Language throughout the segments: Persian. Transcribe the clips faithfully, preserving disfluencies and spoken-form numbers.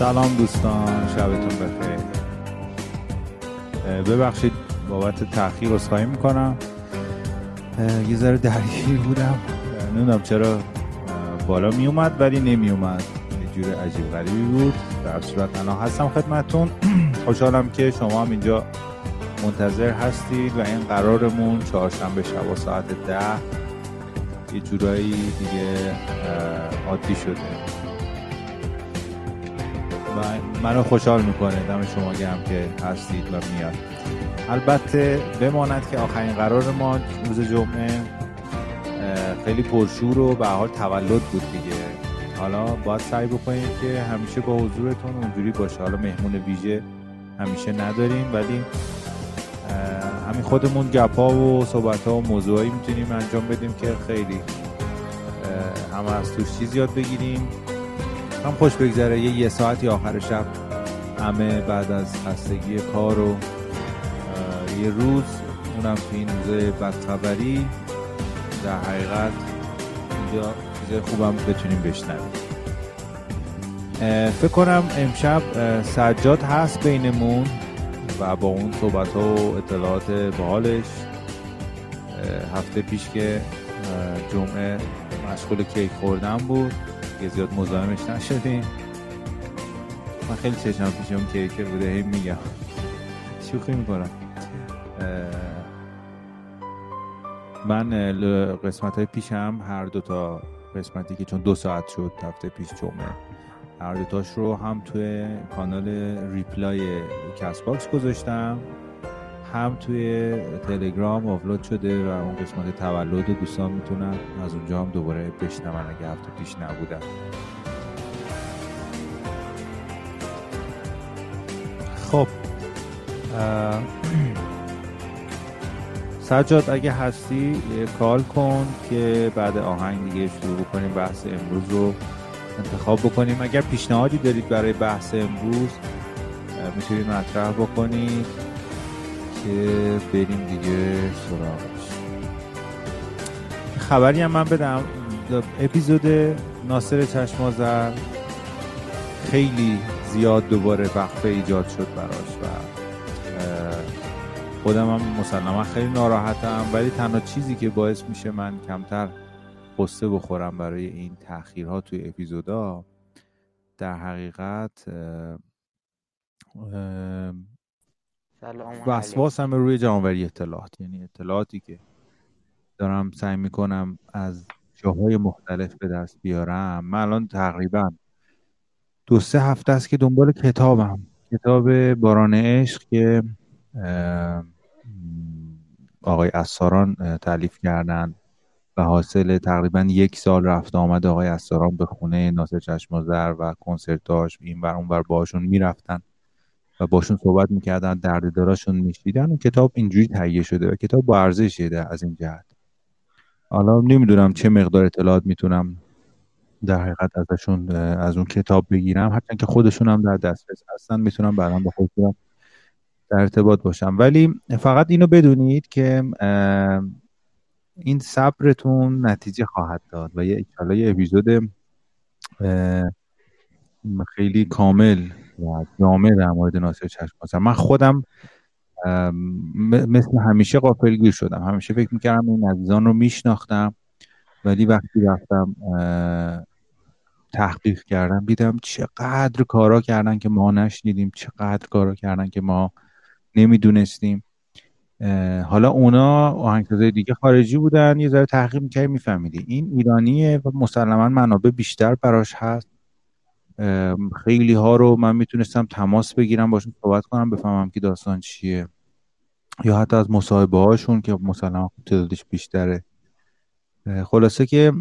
سلام دوستان، شبتون بخیر. ببخشید بابت تأخیر عذرخواهی میکنم، یه ذره درگیر بودم، نمیدونم چرا بالا میومد ولی نمیومد، یه جور عجیب غریبی بود. در صورت الان هستم خدمتتون. خوشحالم که شما هم اینجا منتظر هستید و این قرارمون چهارشنبه شب ساعت ده یه جورایی دیگه عادی شده و منو خوشحال میکنه. دم شما گرم که هستید و میاد. البته بماند که آخرین قرار ما روز جمعه خیلی پرشور و به حال تولد بود دیگه. حالا باید سعی بکنیم که همیشه با حضورتون اونجوری باشه. حالا مهمون ویژه همیشه نداریم ولی همین خودمون گپا و صحبت‌ها و موضوعی میتونیم انجام بدیم که خیلی هم از توش چیز یاد بگیریم، هم خوش بگذره. یه, یه ساعتی آخر شب همه بعد از خستگی کار و یه روز، اونم تو این روزه بدخبری، در حقیقت اینجا چیزای خوبم بتونیم بشنویم. فکر کنم امشب سجاد هست بینمون و با اون صحبت‌ها و اطلاعات باحالش. هفته پیش که جمعه مشغول کیک خوردن بود که زیاد مزاحمش نشدیم. من خیلی چشم پیشم کیک بوده، هی میگم شوخی میکنم. من قسمت های پیش هم هر دوتا قسمتی که چون دو ساعت شد هفته پیش جمعه، هر دوتاش رو هم توی کانال ریپلای کست باکس گذاشتم، هم توی تلگرام آپلود شده و اون قسمت تولد دوستان میتونن از اونجا هم دوباره بشنون اگه هفته پیش نبودن. خب سجاد اگه هستی کال کن که بعد آهنگ دیگه شروع کنیم بحث امروز رو انتخاب بکنیم. اگر پیشنهادی دارید برای بحث امروز میتونید مطرح بکنید که بریم دیگه سراغش. خبری هم من بدم، اپیزود ناصر چشمآذر خیلی زیاد دوباره وقفه ایجاد شد براش و خودم هم مسلما خیلی ناراحتم، ولی تنها چیزی که باعث میشه من کمتر قصه بخورم برای این تأخیرها توی اپیزودا در حقیقت وسواسم روی جمع‌آوری اطلاعات، یعنی اطلاعاتی که دارم سعی میکنم از جاهای مختلف به دست بیارم. من الان تقریبا دو سه هفته است که دنبال کتابم، کتاب باران عشق که آقای اساران تألیف کردن و حاصل تقریبا یک سال رفت آمد آقای اساران به خونه ناصر چشمآذر و کنسرتاش این بر اون بر باشون میرفتن و باشون صحبت میکردن، درد دلاشون میشیدن. کتاب اینجوری تهیه شده و کتاب با ارزشیده از این جهت. حالا نمیدونم چه مقدار اطلاعات میتونم در حقیقت ازشون از اون کتاب بگیرم، هرچند که خودشون هم در دسترس هستن، میتونم برام با خودم در ارتباط باشم. ولی فقط اینو بدونید که این صبرتون نتیجه خواهد داد و یه اجالا یه اپیزود خیلی کامل و جامع در مورد ناصر چشمآذر. من خودم مثل همیشه غافلگیر شدم، همیشه فکر میکردم این عزیزان رو میشناختم، ولی وقتی رفتم تحقیق کردم دیدم چقدر کارا کردن که ما نشنیدیم، چقدر کارا کردن که ما نمیدونستیم. حالا اونا آهنگسازای دیگه خارجی بودن، یه ذره تحقیق می‌کردی میفهمیدی. این ایرانیه و مسلماً منابع بیشتر براش هست. خیلی ها رو من میتونستم تماس بگیرم، باشون صحبت کنم، بفهمم که داستان چیه، یا حتی از مصاحبه هاشون که مسلماً تعدادش بیشتره. خلاصه که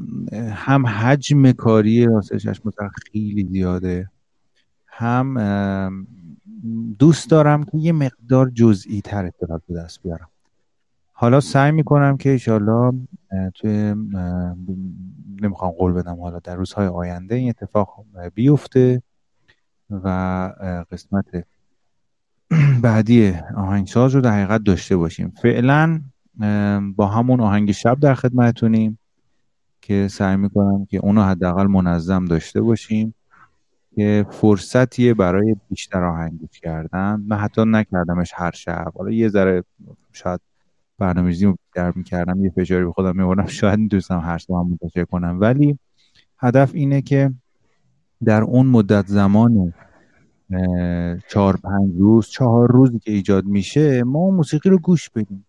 هم حجم کاری ناصر چشمآذر خیلی زیاده، هم دوست دارم که یه مقدار جزئی تر اطلاعات به دست بیارم. حالا سعی میکنم که انشالله توی نمیخوام قول بدم حالا در روزهای آینده این اتفاق بیفته و قسمت بعدی آهنگساز رو در حقیقت داشته باشیم. فعلا با همون آهنگ شب در خدمتونیم که سعی میکنم که اونو حداقل منظم داشته باشیم یه فرصتیه برای بیشتر آهنگش کردن. من حتی نکردمش هر شب، حالا یه ذره شاید برنامه‌ریزیمو بیشتر می‌کردم، یه فشاری به خودم می‌آوردم، شاید می‌تونستم هر شب هم منتشر کنم، ولی هدف اینه که در اون مدت زمان چهار پنج روز چهار روزی که ایجاد میشه ما موسیقی رو گوش بدیم.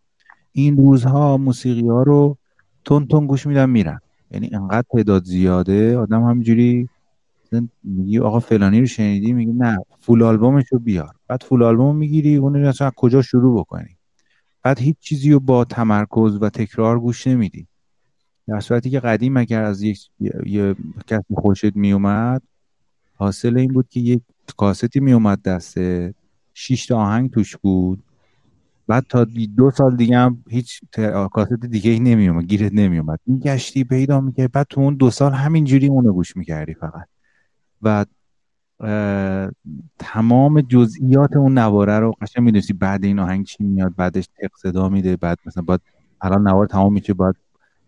این روزها موسیقی ها رو تون تون گوش میدن میرن، یعنی انقدر تعداد زیاده آدم همینجوری میگه آقا فلانی رو شنیدی، میگه نه فول آلبومش رو بیار، بعد فول آلبوم میگیری اون اصلا از کجا شروع بکنی، بعد هیچ چیزی رو با تمرکز و تکرار گوش نمیدی. در صورتی که قدیم اگر از یک کسی خوشت میومد حاصل این بود که یک کاستی میومد دسته شش تا آهنگ توش بود، بعد تا دو سال دیگه هم هیچ کاست دیگه ای نمیومد، گیرت نمیومد، میگشتی پیدا میکردی، بعد تو اون دو سال همینجوری اونو گوش میکردی فقط و تمام جزئیات اون نواره رو قشنگ میدونستی بعد این آهنگ چی میاد، بعدش تق صدا میده، بعد مثلا بعد الان نوار تمام میشه بعد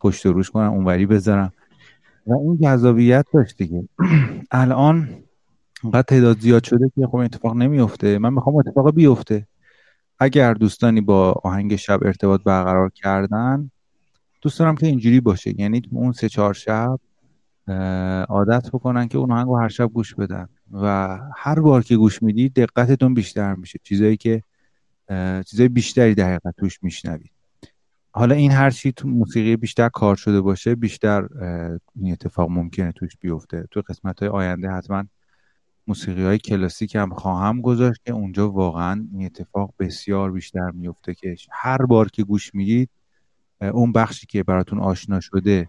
پشت روش کنم اونوری بذارم و این جذابیت داشت دیگه. الان انقدر تعداد زیاد شده که خب اتفاق نمیفته. من میخوام اتفاق بیفته. اگر دوستانی با آهنگ شب ارتباط برقرار کردن، دوست دارم که اینجوری باشه، یعنی اون سه چهار شب عادت بکنن که اون آهنگ رو هر شب گوش بدن و هر بار که گوش میدی دقتتون بیشتر میشه، چیزایی که چیزای بیشتری در حقیقت توش میشنوید. حالا این هر چی تو موسیقی بیشتر کار شده باشه بیشتر این اتفاق ممکنه توش بیفته. تو قسمت‌های آینده حتما موسیقی‌های کلاسیک هم خواهم گذاشت که اونجا واقعاً این اتفاق بسیار بیشتر میفته که هر بار که گوش میدید اون بخشی که براتون آشنا شده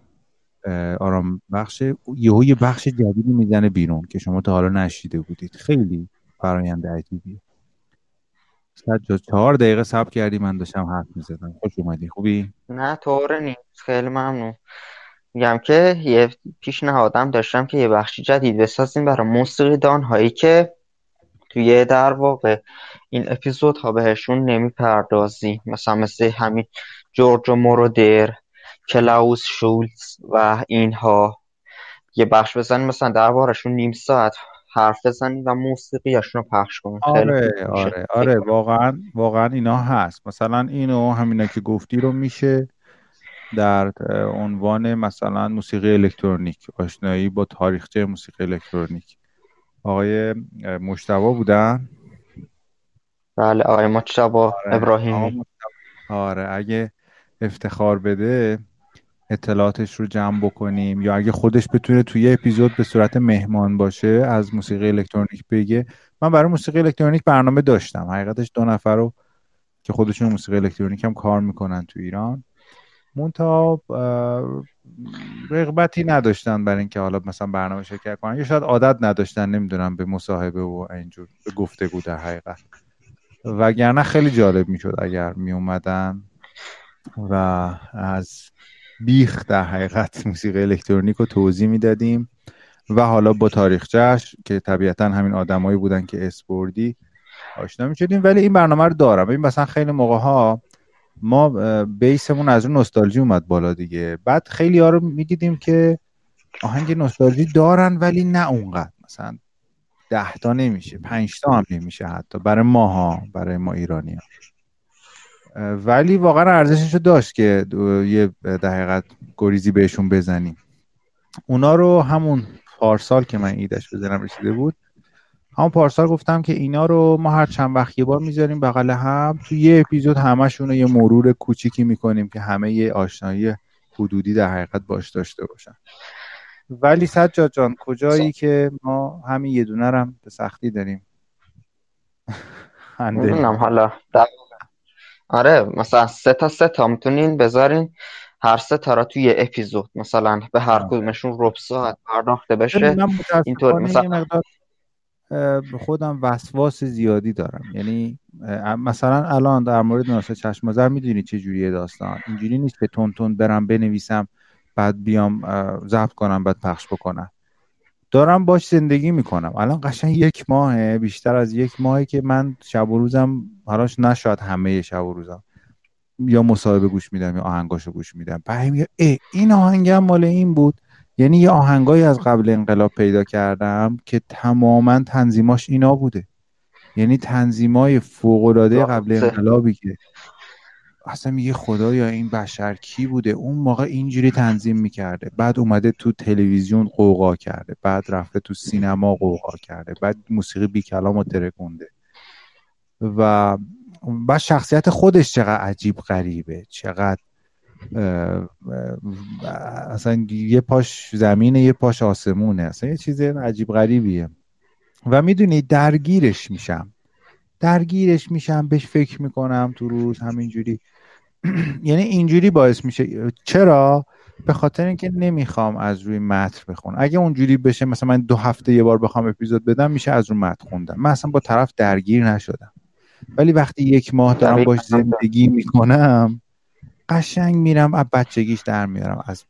آرام بخشه یهو یه بخش جدیدی میزنه بیرون که شما تا حالا نشیده بودید. خیلی فرآیند عجیبیه. چهار دقیقه صبر کردی من داشتم حرف میزدم. خوش اومدی. خوبی؟ نه طوره نیست. خیلی ممنون. میگم که یه پیشنهادم داشتم که یه بخشی جدید بسازیم برای موسیقی دانهایی که توی در واقع این اپیزود ها بهشون نمیپردازیم، مثلا مثل همین جورجو مورودر، کلاوس شولز و اینها، یه بخش بزنیم مثلا دربارشون نیم ساعت حرف بزنیم و موسیقیاشون رو پخش کنیم. آره آره آره واقعا واقعا اینا هست. مثلا اینو همینا که گفتی رو میشه در عنوان مثلا موسیقی الکترونیک، آشنایی با تاریخچه موسیقی الکترونیک. آقای مجتبی بودن؟ بله آقای مجتبی ابراهیمی. آره اگه افتخار بده اطلاعاتش رو جمع بکنیم یا اگه خودش بتونه توی اپیزود به صورت مهمان باشه از موسیقی الکترونیک بگه. من برای موسیقی الکترونیک برنامه داشتم حقیقتش، دو نفر رو که خودشون موسیقی الکترونیک هم کار میکنن تو ایران، منتها رغبتی نداشتن برای اینکه حالا مثلا برنامه شرکت کنن یا شاید عادت نداشتن نمیدونم به مصاحبه و اینجور به گفتگو در حقیقت، وگرنه خیلی جالب میشد اگر می اومدن و از بیخ در حقیقت موسیقی الکترونیک رو توضیح میدادیم و حالا با تاریخچه‌اش که طبیعتا همین آدمایی بودن که اسپوردی آشنا میشدیم. ولی این برنامه رو دارم. ببین مثلا خیلی موقع ها ما بیسمون از اون نوستالژی اومد بالا دیگه، بعد خیلی ها رو میدیدیم که آهنگ نوستالژی دارن ولی نه اونقدر، مثلا ده تا نمیشه، پنج تا هم نمیشه حتی برای ماها، برای ما ایرانی‌ها، ولی واقعا ارزشش رو داشت که یه دقیقت گریزی بهشون بزنیم. اونا رو همون پارسال که من ایدش بزنم رسیده بود، همون پارسال گفتم که اینا رو ما هر چند وقت یه بار میذاریم بغل هم، تو یه اپیزود همشون رو یه مرور کوچیکی میکنیم که همه یه آشنایی حدودی در حقیقت باش داشته باشن. ولی سجاد جان کجایی سا. که ما همین یه دونه رو هم به سختی داریم میدونم حالا در... آره مثلا سه تا سه تا میتونین بذارین، هر سه تا را توی یه اپیزود مثلا به هر کدومشون ربع ساعت پرداخته بشه. اینطور مثلا خودم وسواس زیادی دارم، یعنی مثلا الان در مورد ناصر چشمآذر میدونی چه جوریه داستان، اینجوری نیست که تون تون برم بنویسم بعد بیام ضبط کنم بعد پخش بکنم، دارم باش زندگی میکنم. الان قشنگ یک ماهه، بیشتر از یک ماهه که من شب و روزم حالاش نشاید همه شب و روزم یا مصاحبه گوش میدم یا آهنگاشو گوش میدم، بعد میگم ای این آهنگم مال این بود، یعنی یه آهنگایی از قبل انقلاب پیدا کردم که تماما تنظیماش اینا بوده، یعنی تنظیمای فوق‌العاده قبل انقلابی که اصلا میگه خدایا این بشر کی بوده اون موقع اینجوری تنظیم میکرده، بعد اومده تو تلویزیون قوقا کرده، بعد رفته تو سینما قوقا کرده، بعد موسیقی بی کلام رو ترکونده، و بعد شخصیت خودش چقدر عجیب غریبه، چقدر اصلا یه پاش زمینه یه پاش آسمونه، اصلا یه چیز عجیب غریبیه. و میدونی درگیرش میشم درگیرش میشم بهش فکر میکنم تو روز همینجوری یعنی اینجوری باعث میشه. چرا؟ به خاطر اینکه نمیخوام از روی متن بخونم. اگه اونجوری بشه مثلا من دو هفته یه بار بخوام اپیزود بدم میشه از روی متن خوندم، من اصلا با طرف درگیر نشدم. ولی وقتی یک ماه دارم باش زندگی میکنم قشنگ میرم از بچگیش در میارم، از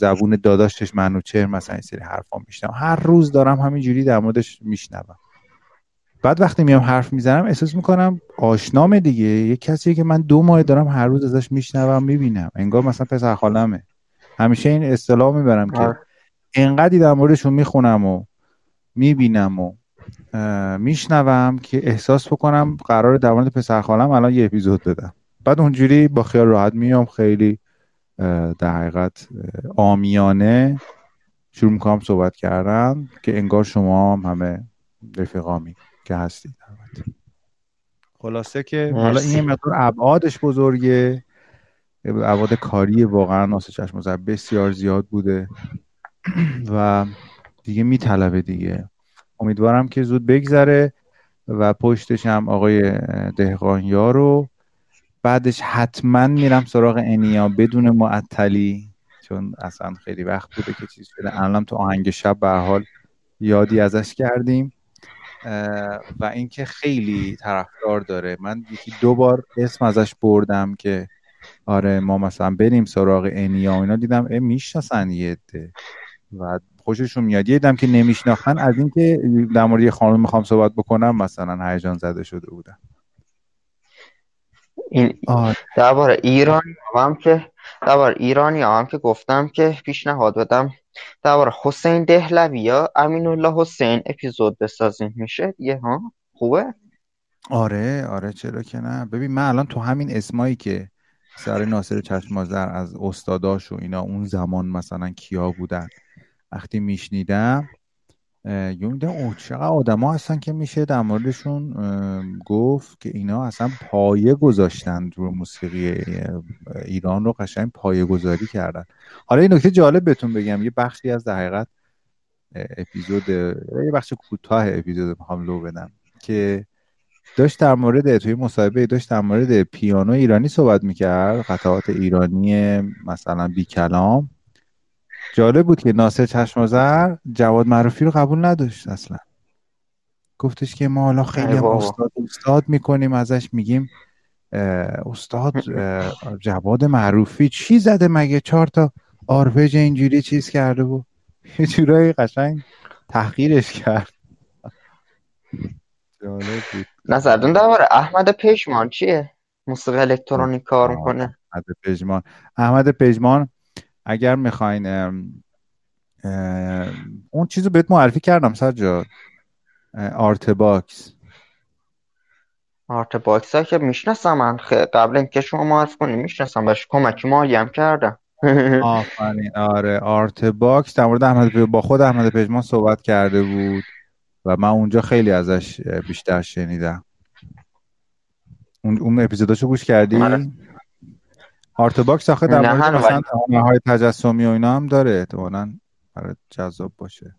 زبون داداشش منوچهر مثلا این سری حرفا میشنم، هر روز دارم همینجوری در موردش میشنوم. بعد وقتی میام حرف میزنم احساس میکنم آشنامه دیگه، یه کسیه که من دو ماه دارم هر روز ازش میشنوم میبینم، انگار مثلا پسر خالمه. همیشه این اصطلاح میبرم که انقدری در موردشون میخونم و میبینم و میشنوم که احساس بکنم قراره در مورد پسر خالم الان یه اپیزود بدم. بعد اونجوری با خیال راحت میام خیلی در حقیقت عامیانه شروع میکنم صحبت کردن که انگار شما هم همه رفیقامی که هستید. خلاصه که حالا این مقدار ابعادش بزرگه، ابعاد کاری واقعا ناصر چشمآذر بسیار زیاد بوده و دیگه میطلبه دیگه. امیدوارم که زود بگذره و پشتش هم آقای دهقانیار رو، بعدش حتما میرم سراغ انیا بدون معطلی، چون اصلا خیلی وقت بوده که چیز شده. الان تو آهنگ شب به هر حال یادی ازش کردیم و اینکه خیلی طرفدار داره. من یکی دو بار اسم ازش بردم که آره ما مثلا بریم سراغ انیا، اینا دیدم ای میشناسن یه عده و خوششون میاد، یه دیدم که نمیشناختن. از اینکه در مورد یه خانم میخوام صحبت بکنم مثلا هیجان زده شده بودم. این درباره ایرانی هم که درباره ایرانی هم که گفتم که پیشنهاد بدم درباره حسین دهلوی یا امین الله حسین اپیزود بسازیم، میشه دیگه ها؟ خوبه؟ آره آره چرا که نه. ببین من الان تو همین اسمایی که سر ناصر چشمآذر از استاداش و اینا اون زمان مثلا کیا بودن وقتی میشنیدم یه میدونم اوه چقدر آدم ها هستن که میشه در موردشون گفت که اینا اصلا پایه گذاشتن رو موسیقی ایران، رو قشنگ پایه گذاری کردن. حالا این نکته جالب بهتون بگم، یه بخشی از در حقیقت اپیزود، یه بخش کوتاه اپیزود میخوام لو بدم که داشت در مورد توی مصاحبه داشت در مورد پیانو ایرانی صحبت میکرد، قطعات ایرانی مثلا بی کلام. جالب بود که ناصر چشمآذر جواد معروفی رو قبول نداشت اصلا، گفتش که ما حالا خیلی استاد استاد میکنیم ازش، میگیم استاد جواد معروفی چی زده مگه، چهار تا آرپژ اینجوری چیز کرده بود، یه جورایی قشنگ تحقیرش کرد. جالب بود. نظرتون درباره احمد پژمان چیه؟ موسیقی الکترونیک کار میکنه. احمد پژمان احمد پژمان اگر میخواین اون چیزو بهت معرفی کردم سجاد، آرت باکس آرت باکس ها که میشناسم، من قبل اینکه شما معرفی کنی میشناسم، باش کمکی مالی هم کردم. آفرین. آره آرت باکس در مورد احمد با خود احمد پژمان صحبت کرده بود و من اونجا خیلی ازش بیشتر شنیدم. اون اون اپیزوداشو گوش کردی؟ من... آرت باکس آخه در مورد مثلا نهای تجسمی و اینا هم داره، احتمالاً برای جذاب باشه.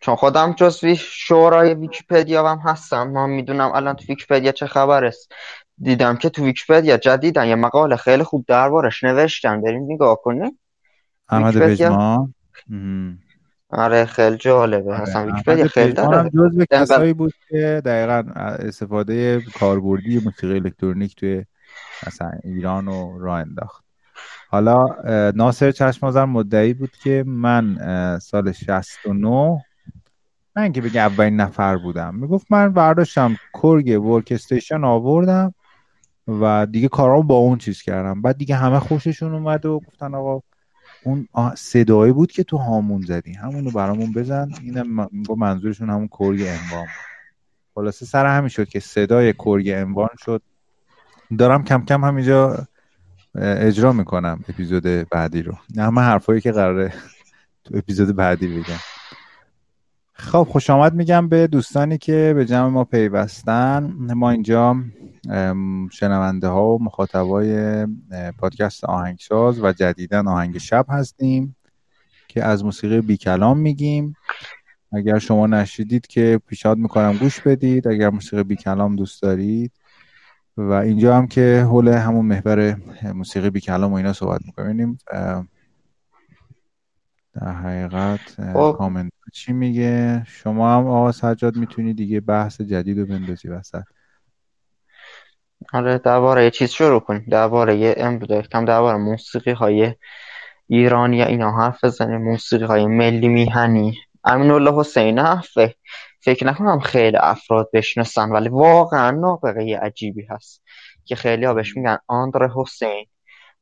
چون خودم جزوی شورای ویکی‌پدیا هم هستم، من میدونم الان تو ویکی‌پدیا چه خبر است. دیدم که تو ویکی‌پدیا جدیدن یه مقاله خیلی خوب دربارش نوشتن، بریم نگاه کنیم. احمد پژمان. آره خیلی جالبه. آره. اصلا ویکی‌پدیا خیلی داره. جزو کسایی بود که دقیقاً استفاده کاربردی موسیقی الکترونیک توی اصلا ایران رو راه انداخت. حالا ناصر چشمآذر مدعی بود که من سال شصت و نه نه اینکه بگه اولین نفر بودم، میگفت من برداشتم کرگ ورک استیشن آوردم و دیگه کارامو با اون چیز کردم، بعد دیگه همه خوششون اومد و گفتن آقا اون صدایی بود که تو هامون زدی، همونو برامون بزن. اینم با منظورشون همون کرگ انبان. خلاصه سر همین شد که صدای کرگ انبان شد. دارم کم کم همینجا اجرا میکنم اپیزود بعدی رو، همه حرفایی که قراره تو اپیزود بعدی بگم. خب خوش آمد میگم به دوستانی که به جمع ما پیوستن. ما اینجا شنونده ها و مخاطبای پادکست آهنگساز و جدیدن آهنگ شب هستیم که از موسیقی بی کلام میگیم. اگر شما نشیدید که پیشنهاد میکنم گوش بدید اگر موسیقی بی کلام دوست دارید. و اینجا هم که حول همون محور موسیقی بی کلام و اینا صحبت میکنیم. در حقیقت کامنت چی میگه؟ شما هم آقا سجاد میتونی دیگه بحث جدید رو بندازی وسط. آره درباره یه چیز شروع کنیم، درباره یه امروز کم درباره موسیقی های ایرانی یا اینا حرف بزنیم، موسیقی های ملی میهنی. امین الله حسین حرفه فکر نکنم خیلی افراد بشناسن، ولی واقعا نابغه عجیبی هست که خیلی ها بهش میگن آندره حسین.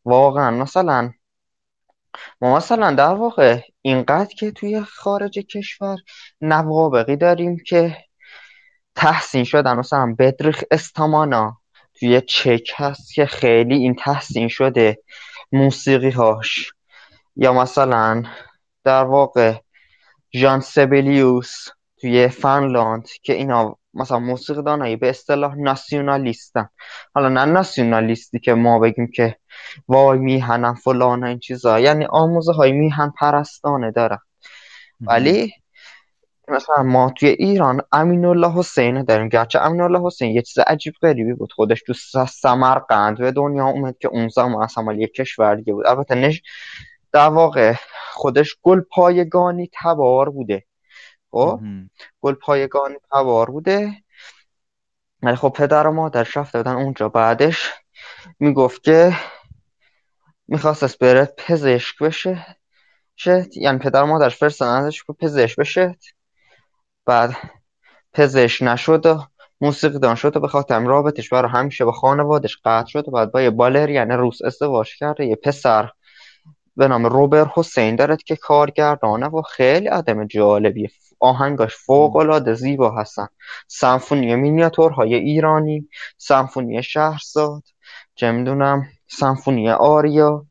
واقعا مثلا ما مثلا در واقع اینقدر که توی خارج کشور نوابقی داریم که تحسین شدن، مثلا بدرخ استامانا توی چک هست که خیلی این تحسین شده موسیقی هاش. یا مثلا در واقع جان سبلیوس توی فنلاند که اینا مثلا موسیقی دانایی به اصطلاح ناسیونالیستن. حالا نه ناسیونالیستی که ما بگیم که وای میهنم فلان این چیزا، یعنی آموزه های میهن پرستانه دارن. ولی مثلا ما توی ایران امین الله حسین داریم. گرچه امین الله حسین یه چیز عجیب غریبی بود، خودش تو سمرقند به دنیا اومد که اون زمان اصلا یک کشور دیگه بود. البته نش در واقع خودش گل پایگانی تبار بوده، خب گل پایگانی تبار بوده ولی خب پدر و مادرش رفته بودن اونجا. بعدش میگفت که میخواست بره پزشک بشه شد. یعنی پدر و مادرش فرستادنش که پزشک بشه، بعد پزشک نشد و موسیقی دان شد و به خاطر رابطش برای همیشه با خانوادش قطع شد و بعد با یه بالر یعنی روس ازدواج کرد. یه پسر به نام روبر حسین دارد که کارگردانه و خیلی آدم جالبیه، آهنگاش فوق‌العاده زیبا هستن. سمفونی مینیاتورهای ایرانی، سمفونی شهرزاد، چه میدونم سمفونی آریا،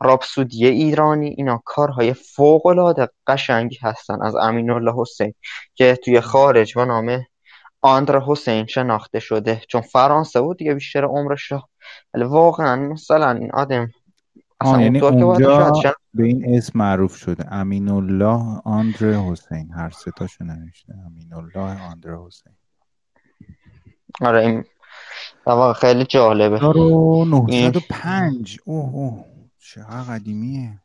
راپسودی ایرانی، اینا کارهای فوق‌العاده قشنگی هستن از امین الله حسین که توی خارج به نام آندره حسین شناخته شده، چون فرانسه بود دیگه بیشتر عمرش. ولی واقعا مثلا این آدم آه یعنی اونجا به این اسم معروف شده، امین الله آندره حسین، هر سه تاشو نوشته امین الله آندره حسین. آره این واقعا خیلی جالبه. نهصد و پنج اوه اوه چقدر قدیمیه.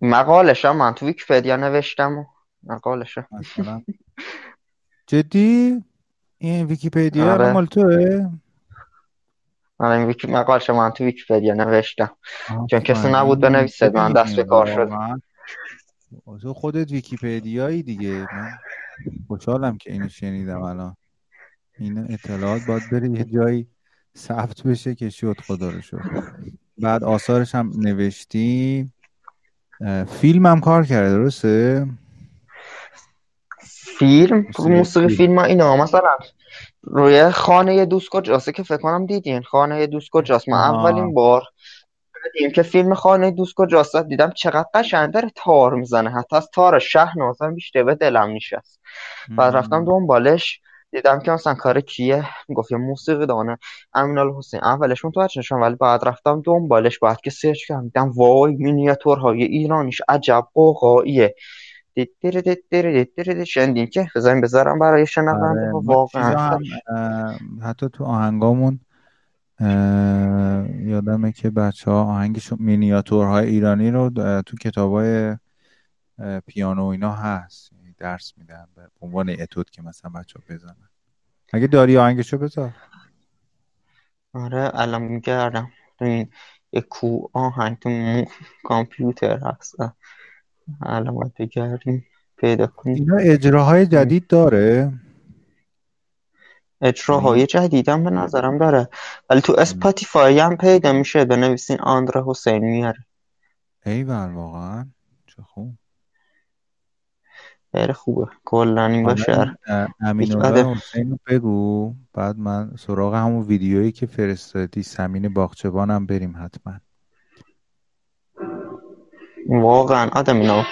مقالش هم من تو ویکی‌پدیا نوشتم مقالش مثلا. جدی این ویکی‌پدیا آره. مال توئه؟ من ویکی مقالش من تو ویکی‌پدیا نوشتم چون کسی نبود بنویسه، من دست به کار شدم. تو خودت ویکی‌پدیایی دیگه. من خوشحالم که اینو شنیدم. الان این اطلاعات باید بره یه جایی ثبت بشه که شد خدا رو شد. بعد آثارش هم نوشتی، فیلم هم کار کرده درسته؟ فیلم موسیقی فیلم ها اینا مثلا روی خانه دوست کجاست که فکر کنم دیدین. خانه دوست کجاست من اولین بار دیدیم که فیلم خانه دوست کجاست دیدم چقدر قشنگ داره تار میزنه، حتی از تار شهناز هم بیشتر به دلم نشست. بعد رفتم دنبالش دیدم که مثلا کار کیه، گفت یه موسیقی دانه امین الحسین. اولش متوجه نشدم ولی بعد رفتم دنبالش، بعد که سرچ کردم دیدم وای مینیاتورهای ایرانیش عجب قوقاییه. دید دید دید دید دید شندین که بزنیم بذارم برای شنونده. واقعا حتی تو آهنگامون یادمه که بچه ها آهنگشون مینیاتورهای ایرانی رو تو کتابای پیانو اینا هست درس میدن به عنوان اتود که مثلا بچه‌ها بزنن. اگه داری آهنگشو بذار. آره الان میگردم این اکو آهنگ تو مو... کامپیوتر هست الان باید بگردیم پیدا کنیم. اینا اجراهای جدید داره؟ اجراهای جدیدی هم به نظرم داره، ولی تو اسپاتیفای هم پیدا میشه، بنویسین آندره حسین میاره. ایول واقعا چه خوب، خیلی خوبه کلا این بشر. امین الله حسین رو بگو بعد من سراغ همون ویدیویی که فرستادی ثمین باغچه‌بان هم بریم حتما. واقعا آدم اینا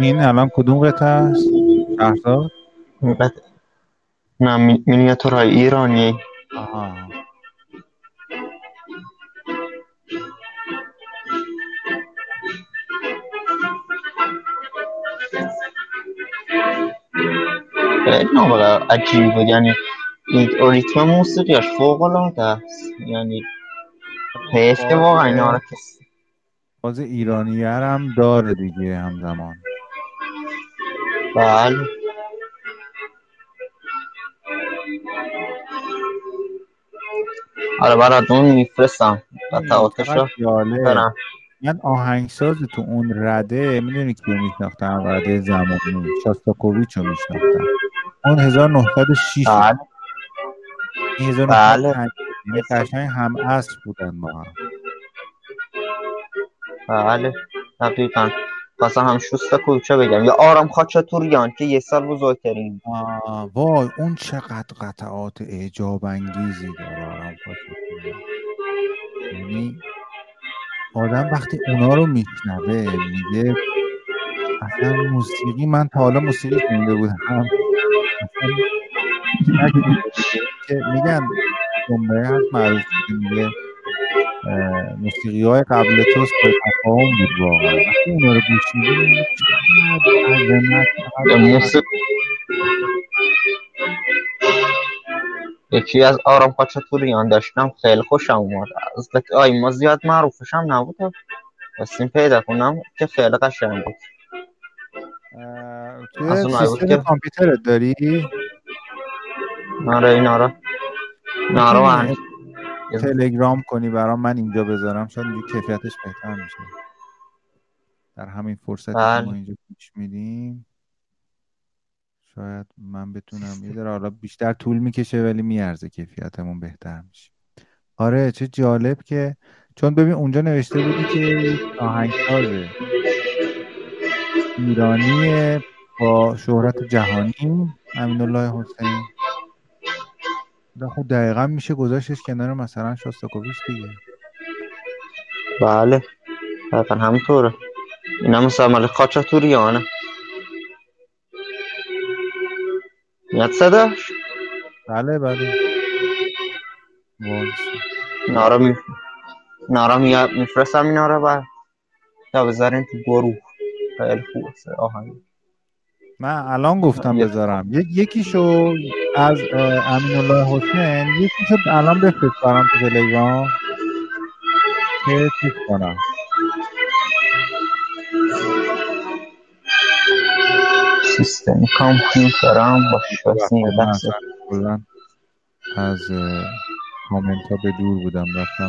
این الان کدوم قطعه است؟ شهرداد؟ نه می... مینیاتورهای ایرانی. آها نه والا عجیبه، یعنی ریتم موسیقیش فوق‌العاده است، یعنی پیفته واقعا اینا را کسی باز ایرانیه هم داره دیگه همزمان. بله حالا براتون میفرستم قطعاتش رو برم. من آهنگساز تو اون رده میدونی که میشناختم، رده زمانی شوستاکوویچ رو میشناختم، اون هزار و نهصد و شش. بله بله یه قشنگ هم عصر بودن با هم. بله دقیقاً خاصا هم شوستاکوویچ بگم، یا آرام خاچاتوریان که یه سال بزرگترین. وای اون چقدر قطعات اعجاب انگیزی داره آرام خاچاتوریان، یعنی آدم وقتی اونا رو میشنوه میگه اصلا موسیقی، من تا حالا موسیقی شنیده بودم هم که میگن جمعه هست معروف که میگه موسیقی های قبل توست به تفاهم بود واقعا، وقتی اونا رو گوش میدیم چقدر یکی از آرام خاچاتوریان داشتم خیلی خوشم اومد، از قطعای ما زیاد معروفش هم نبود، بسیم پیدا کنم که خیلی قشنگ بود. تو سیستم کامپیوترت داری؟ ناره ناره ناره من تلگرام کنی برام، من اینجا بذارم شاید کیفیتش بهتر میشه. در همین فرصت ما اینجا پیش میدیم، شاید من بتونم یه در حالا بیشتر طول میکشه ولی میارزه، کیفیتمون بهتر میشه. آره چه جالب که چون ببین اونجا نوشته بودی که آهنگساز ایرانی با شهرت جهانی امین الله حسین، خب دقیقا میشه گذاشتش کنار مثلا شوستاکوویچ دیگه. بله دقیقا همینطوره، این هم مثلا خاچاتوریانه. یاد صداش؟ بله بله نارا می... نارا می... میفرستم این نارا بر یا بذارین تو گروه، خیلی خوب است آهنگ. من الان گفتم بذارم یکیشو از امین الله حسین، یکیشو الان بفرستم تو تلگرام که چیز کنم. سیستم کامپیوترم باشه بسیم بسیم بسیم از کامنت ها به دور بودم، رفتم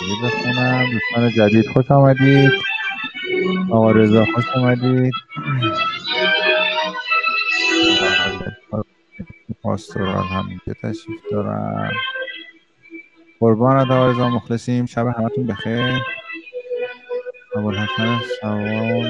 دیگه بخونم. دوستان جدید خوش آمدید، آقا رضا خوش آمدید، پاستورال همین که تشریف دارم. قربانت آقا رضا، مخلصیم، شب همتون بخیر. اول حسن سلام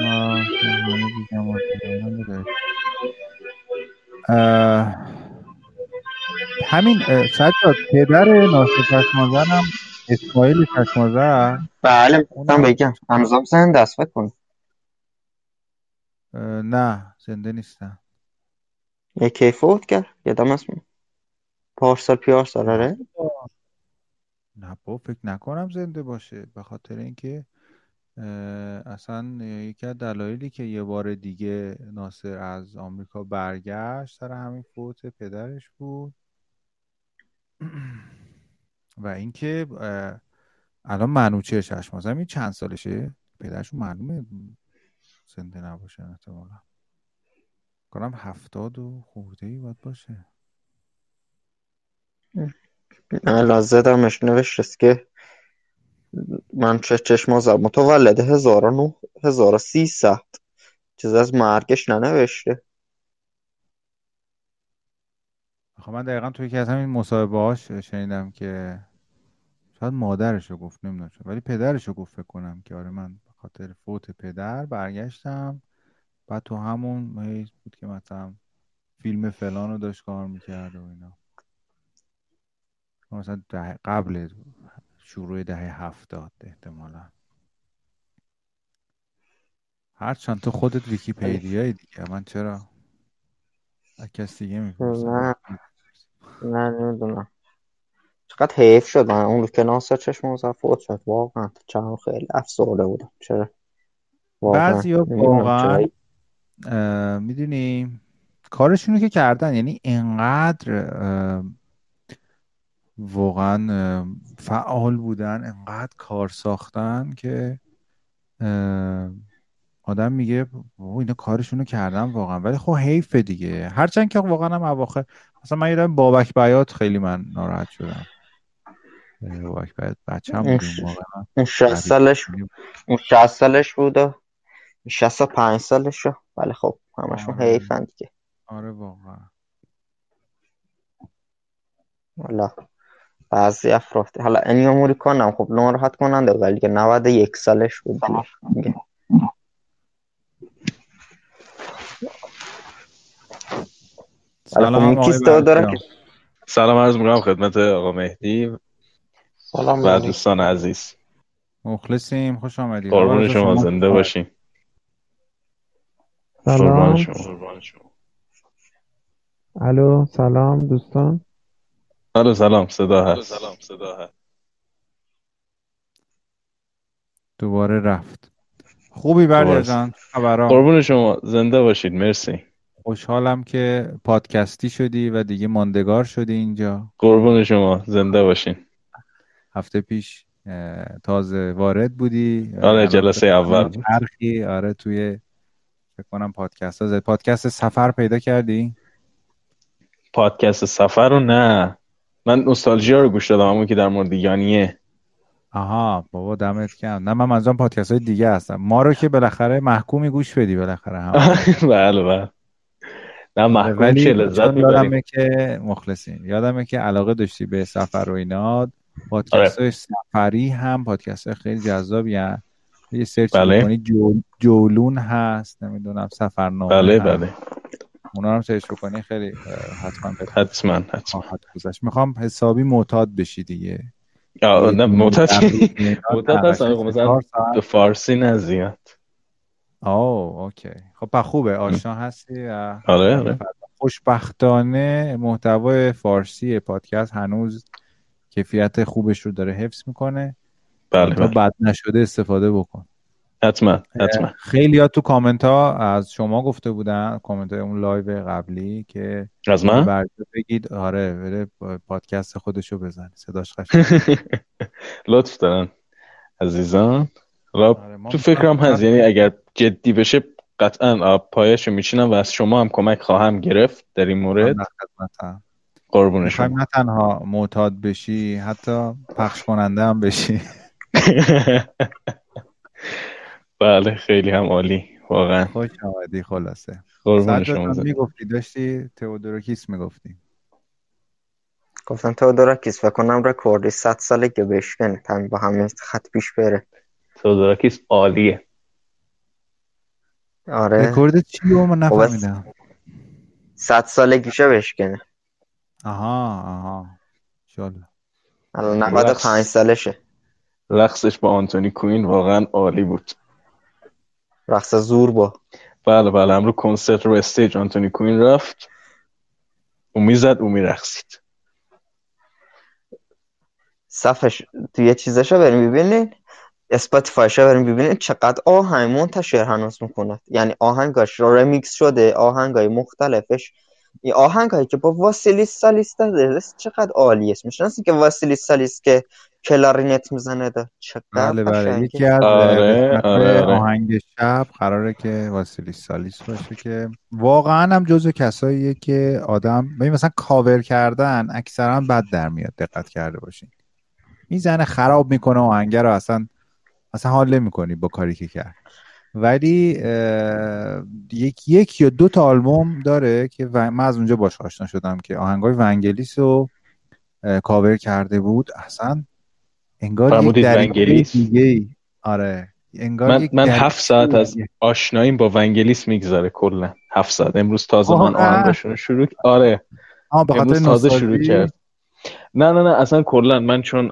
همین ساعت پدر ناصر چشمآذر هم اسماعیل چشمآذر. بله من بگم همزام زنده است فکر کنم. نه زنده نیستم، یکی فوت کرد یادم اسم پارسال پیارسال. آره نه با فکر نکنم زنده باشه، به خاطر اینکه اصلا یکی از دلایلی که یه بار دیگه ناصر از آمریکا برگشت سر همین فوت پدرش بود. و اینکه الان منوچهر چشمآذر این چند سالشه؟ پدرشون معلومه زنده نباشه احتمالا. کنم هفتاد و خورده‌ای باید باشه. الان زدمش نوشت که منوچهر چشمآذر متولد هزار و سیصد چیز از مرگش ننوشته. خب من دقیقا توی یکی از همین مصاحبه‌هاش شنیدم که شاید مادرشو گفت، نمیدونم چون، ولی پدرشو گفت فکر کنم که آره من به خاطر فوت پدر برگشتم. بعد تو همون محیط بود که مثلا فیلم فلان رو داشت کار میکرد و اینا، مثلا ده قبل شروع دهه هفتاد احتمالا. هرچند تو خودت ویکی‌پدیای دیگه، من چرا کسی دیگه میپرسم؟ نه نه نمیدونم. چقدر حیف شد من اون رو که ناصر چشمآذر فوت شد، واقعا چقدر خیلی افسرده بودم. چرا بعضی ها واقعا میدونیم کارشونو که کردن، یعنی انقدر واقعا فعال بودن، انقدر کار ساختن که آدم میگه اینا کارشونو کردن واقعا. ولی خب حیفه دیگه. هرچند که واقعا هم اواخر مثلا من یادم بابک بیات خیلی من ناراحت شدم. بابک بیات بچه‌م بود واقعا. اون شصت سالش اون شصت سالش بود. شصت و پنج سالش. ولی خب همشون حیفن دیگه. آره واقعا. والا بعضی افراد حالا این امریکان هم خب ناراحت کننده، ولی که نود و یک سالش بود دیگه. سلام آقای برکان. سلام عرض می‌کنم خدمت آقا مهدی. سلام و دوستان عزیز. مخلصیم، خوش آمدید. قربون شما، زنده باشین. سلام. قربان شما. الو سلام دوستان. الو سلام، صدا هست. سلام صدا هست. دوباره رفت. خوبی برادران؟ خبرام. قربون شما، زنده باشید. مرسی. خوشحالم که پادکستی شدی و دیگه ماندگار شدی اینجا. قربون شما، زنده باشین. هفته پیش تازه وارد بودی. آره جلسه اول بود. برخی آره توی فکر کنم پادکست ها پادکست سفر پیدا کردی؟ پادکست سفر رو نه، من نوستالژیا رو گوش دادم، همون که در مورد یانیه. آها بابا دمت گرم. نه من منظورم پادکست های دیگه هستم. ما رو که بالاخره محکومی گوش بدی بالاخره هم. بله بله. نه محکوم چه لذت میبریم. یادمه که مخلصین. یادمه که علاقه داشتی به سفر و اینا. پادکست های سفری هم پادکست های خیلی جذابی هست. یه سرچ میکنی جو... جولون هست، نمیدونم سفرنامه. بله هم. بله. اونا هم سرچ بکنی خیلی حتما پیدا. حتما حتما. میخوام حسابی معتاد بشی دیگه. آه نه معتاد. معتاد هستم که مثلا به فارسی نزیاد. آه اوکی. خب پس خوبه، آشنا هستی. آره آره. خوشبختانه محتوای فارسی پادکست هنوز کیفیت خوبش رو داره حفظ میکنه. بله بله. بد نشده استفاده بکن. حتما حتما. خیلی ها تو کامنت ها از شما گفته بودن، کامنت های اون لایو قبلی که از من برجا بگید آره بره پادکست خودشو بزن، صداش قشنگه. لطف دارن عزیزان. آره تو فکرم هست، یعنی اگر جدی بشه قطعا پایشو میچینم و از شما هم کمک خواهم گرفت در این مورد. قربون شما. نه تنها معتاد بشی، حتی پخش کننده هم بشی. بله خیلی هم عالی واقعا. خوش آمدی خلاصه. قربون شما. میگفتی داشتی تئودوراکیس میگفتی. گفتم تئودوراکیس فکر کنم رکوردی صد ساله که بشکنه تا با همین خط پیش بره. تئودوراکیس عالیه. آره. رکورد چیو من نفهمیدم. صد ساله گیشه بشکنه. آها آها. انشالله. الان نود و پنج سالشه. رقصش با آنتونی کوین واقعا عالی بود. رقص زور با بله بله. امروز کنسرت رو استیج آنتونی کوین رفت، او میزد او میرقصید. صفش تو یه چیزاشو بریم ببینین. اسپاتیفای شو بریم ببینید چقدر آهنگ منتشر هنوز میکنه، یعنی آهنگاش را رمیکس شده، آهنگای مختلفش، این آهنگایی که با واسیلیس سالئاس درست چقدر عالیه. میشناسی که واسیلیس سالئاس که کلارینت میزنه ده چقدر بله بله. یکی از آره، آره. آهنگ شب قراره که واسیلیس سالئاس باشه که واقعا هم جزو کساییه که آدم ببین مثلا کاور کردن اکثرا بد در میاد، دقت کرده باشین میزنه خراب میکنه آهنگ رو، اصلا اصلا حال نمی‌کنی با کاری که کرد. ولی یک یک یا دو تا آلبوم داره که من از اونجا باش آشنا شدم که آهنگای ونگلیس رو کاور کرده بود، اصلا انگار یک ونگلیس دیگه. آره انگار من, یک من هفت ساعت از آشناییم با ونگلیس میگذره، کلا هفت ساعت. امروز تازه آه من آهنگاشون شروع آره آه امروز تازه شروع کرد. نه نه نه اصلا کلا من چون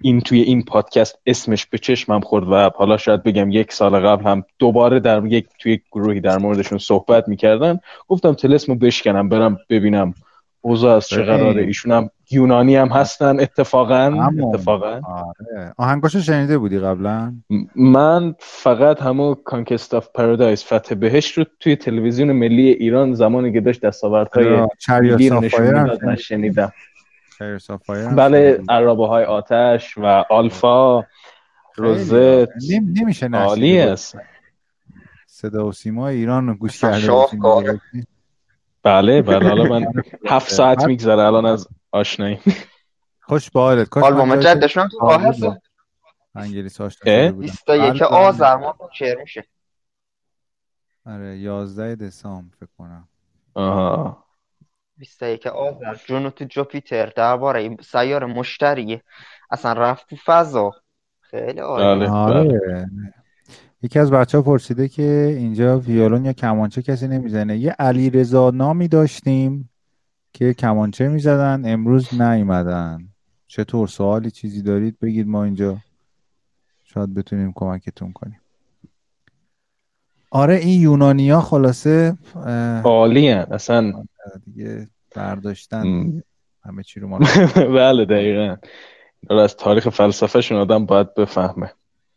این توی این پادکست اسمش به چشمم خورد و حالا شاید بگم یک سال قبل هم دوباره در یک توی گروهی در موردشون صحبت میکردن، گفتم طلسمو بشکنم برم ببینم اوضاع از چه قراره. ایشونم یونانی هم هستن اتفاقا اتفاقا آره. آهنگاشو شنیده بودی قبلا؟ من فقط همو کانکست آف پارادایس فتح بهشت رو توی تلویزیون ملی ایران زمانی که داشت دستاوردهای ملی رو نشون میداد شنیدم. بله عربه‌های آتش و آلفا روزت نمیشه نشید. عالی است. صدا و سیما ایران رو گوش کرده. بله بله حالا من هفت ساعت میگذره الان از آشنایی. خوش به حالت. آلبوم جدیدشون تو راه هست. انگلیسی آشنا بودم. بیست و یک آذر ماه چهار میشه. آره یازده دسامبر فکر کنم. آها. بیست و یک آذر جنوت جوپیتر درباره سیاره مشتری اصلا رفت تو فضا. خیلی عالیه. آره. یکی از بچه‌ها پرسیده که اینجا ویولون یا کمانچه کسی نمیزنه. یه علیرضا نامی داشتیم که کمانچه میزدن، امروز نیومدن. چطور؟ سوالی چیزی دارید بگید، ما اینجا شاید بتونیم کمکتون کنیم. آره این یونانیا خلاصه عالی هستن اصلا دیگه، برداشتن م. همه چی رو ما بله دقیقاً از تاریخ فلسفهشون آدم باید بفهمه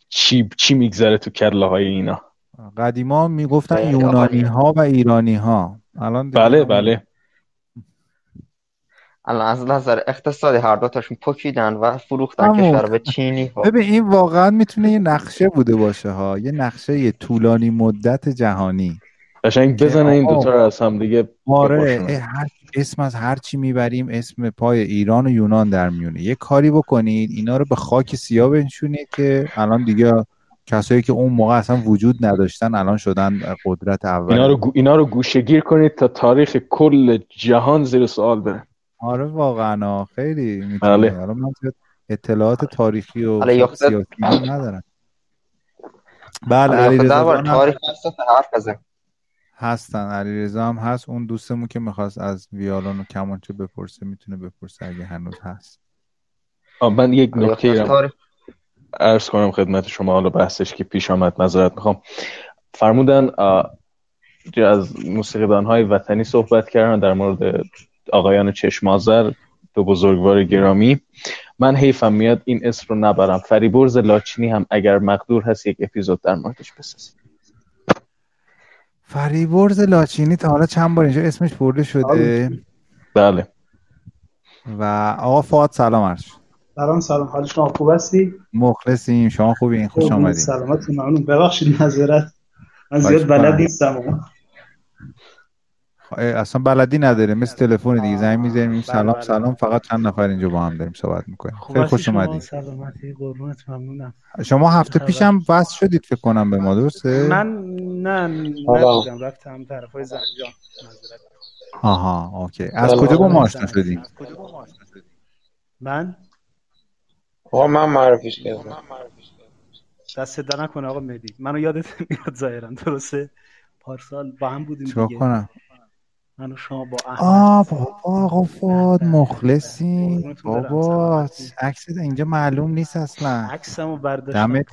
چی چی میگذره تو کله های اینا. قدیما میگفتن یونانی ها و ایرانی ها، الان بله بله الان از نظر اقتصادی هر دو تاشون پکیدن و فروختن کشور به چینی ها. ببین این واقعا میتونه یه نقشه بوده باشه ها، یه نقشه یه طولانی مدت جهانی قشنگ بزنه این دو تا رو از هم دیگه. آره اسم از هر چی میبریم اسم پای ایران و یونان در میونه. یه کاری بکنید اینا رو به خاک سیاه بنشونید که الان دیگه کسایی که اون موقع اصلا وجود نداشتن الان شدن قدرت اول. اینا رو اینا رو گوشه‌گیر کنید تا تاریخ کل جهان زیر سوال بره. آره واقعا خیلی میتونه. الان من اطلاعات تاریخی و سیاسی ندارم. بله علیرضا تاریخ هست هر کسی هستن. علیرضا هم هست، اون دوستمون که میخواست از ویالون و کمانچه بپرسه میتونه بپرسه اگه هنوز هست. من یک نکته عرض کنم خدمت شما، حالا بحثش که پیش آمد معذرت میخوام. فرمودن از موسیقیدانهای وطنی صحبت کردن در مورد آقایان چشمآذر، دو بزرگوار گرامی. من حیفم میاد این اسم رو نبرم. فریبرز لاچینی هم اگر مقدور هست یک اپیزود در موردش بسازید. فریبرز لاچینی تا حالا چند بار اینجا اسمش برده شده. بله. و آقا فاد سلام عرض. سلام سلام حال شما خوب هستی؟ مخلصیم. شما خوبین؟ خوش آمدید. سلامت ممنون. ببخشید معذرت. من زیاد بلد نیستم. اصلا بلدی نداره، مثل تلفن دیگه زنگ می‌زنیم سلام بلد. سلام فقط چند نفر اینجا با هم داریم صحبت می‌کنیم. خیلی خوش اومدید. سلامتی قربونت ممنونم. شما هفته پیشم وصل شدید فکر کنم به ما درسته؟ من نه نمی‌دونم رفتم طرفای زنجان. آها اوکی. از کجا با ما آشنا شدید؟ از کجا با ما آشنا شدید؟ من آقا من معرفیش کردم. دست در نکنه آقا مهدی. منو یادت میاد ظاهرا درسته؟ پارسال با هم بودیم دیگه. چه کنم؟ من و شما با احمد. آه بابا آقا فاد مخلصی بابا، عکس اینجا معلوم نیست اصلا. عکسمو برداشتم.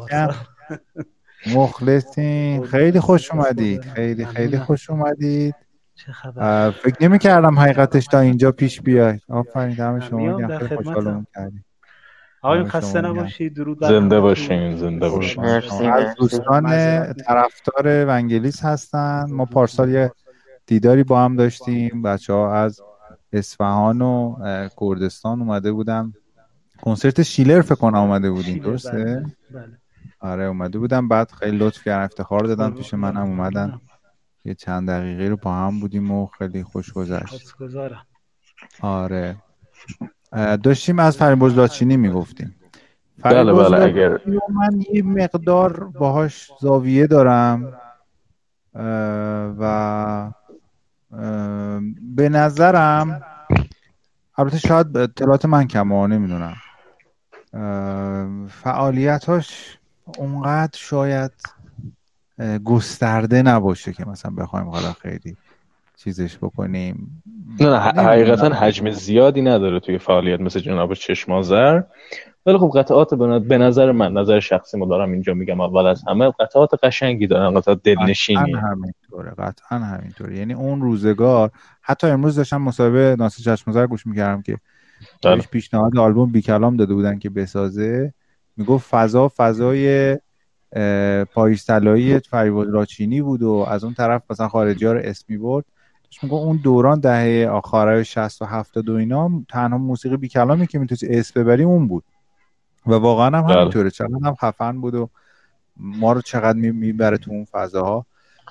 مخلصین خیلی خوش اومدید. خیلی خیلی خوش اومدید. چه خبر؟ فکر نمی‌کردم حقیقتش تا اینجا پیش بیاید. آفرین دم شما، خیلی خوشحالم کردید. آقای خسته نباشید، درود بر شما. زنده باشین، زنده باشین. از دوستان طرفدار ونگلیس هستن. ما پارسال یه دیداری با هم داشتیم، بچه‌ها از اصفهان و کردستان اومده بودم، کنسرت شیلر فکر کنم اومده بودین، درسته؟ بله. آره اومده بودم، بعد خیلی لطف کردن، افتخار دادن پیش منم اومدن، یه چند دقیقه رو با هم بودیم و خیلی خوش گذشت. آره داشتیم از فریبرز لاچینی میگفتیم. بله بله اگر من یه مقدار باهاش زاویه دارم و به نظرم، البته شاید اطلاعات من کمه نمیدونم، فعالیتاش اونقدر شاید گسترده نباشه که مثلا بخوایم حالا خیلی چیزش بکنیم. نه نه حقیقتا حجم زیادی نداره توی فعالیت مثل جناب چشمآذر، ولی خب قطعات به نظر من، نظر شخصی ما دارم اینجا میگم اول از همه، قطعات قشنگی دارن، قطعات دلنشینی. همینطوره، قطعا همینطوره. یعنی اون روزگار، حتی امروز داشتم مصاحبه ناصر چشمآذر گوش میکردم که بهش پیشنهاد آلبوم بی کلام داده بودن که بسازه، میگفت فضا فضای پاییز طلایی فریبرز لاچینی بود و از اون طرف مثلا خارجی‌ها رو اسم می‌برد. میگم اون دوران دهه آخره شصت و هفتاد و اینا تنها موسیقی بی کلامی که میتونستی اسم ببری اون بود و واقعا هم همینطوره، چقدر هم خفن بود و ما رو چقدر میبره تو اون فضاها.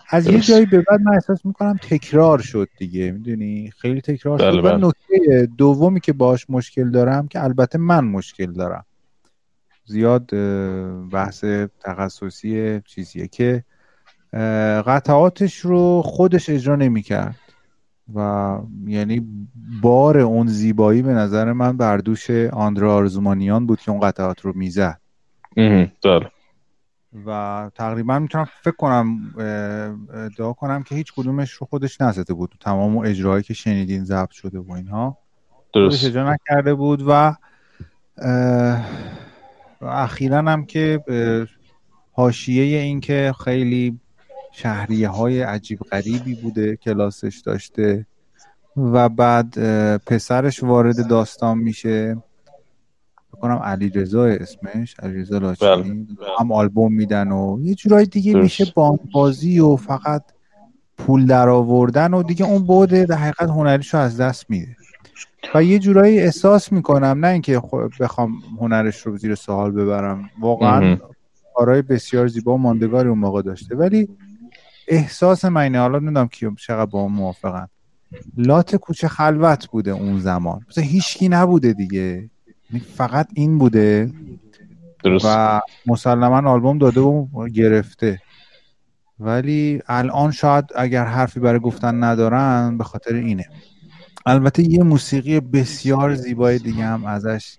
از درست. یه جایی به بعد من احساس میکنم تکرار شد دیگه، میدونی خیلی تکرار شد. و نکته دومی که باهاش مشکل دارم، که البته من مشکل دارم، زیاد بحث تخصصی چیزیه، که قطعاتش رو خودش اجرا نمیکرد و یعنی بار اون زیبایی به نظر من بر دوش آندره آرزومانیان بود که اون قطعات رو میزد و تقریبا میتونم فکر کنم ادعا کنم که هیچ کدومش رو خودش نزده بود. تمام اجراهایی که شنیدین ضبط شده و اینها خودش اجرا نکرده بود و اخیراً هم که حاشیه این که خیلی شهریه های عجیب غریبی بوده، کلاسش داشته و بعد پسرش وارد داستان میشه، بکنم علی رضا اسمش، علی رضا لاچینی، هم آلبوم میدن و یه جورای دیگه درست. میشه بانبازی و فقط پول در آوردن و دیگه اون بوده در حقیقت هنریشو از دست میده و یه جورایی احساس میکنم، نه اینکه بخوام هنرش رو زیر سوال ببرم، واقعا کارهای بسیار زیبا و ماندگاری اون موقع داشته، ولی احساس من اینه، حالا نمیدونم کی چقدر با هم موافقن، لات کوچه خلوت بوده اون زمان، مثلا هیچکی نبوده دیگه، فقط این بوده درست. و مسلماً آلبوم داده و گرفته، ولی الان شاید اگر حرفی برای گفتن ندارن به خاطر اینه. البته یه موسیقی بسیار زیبای دیگه هم ازش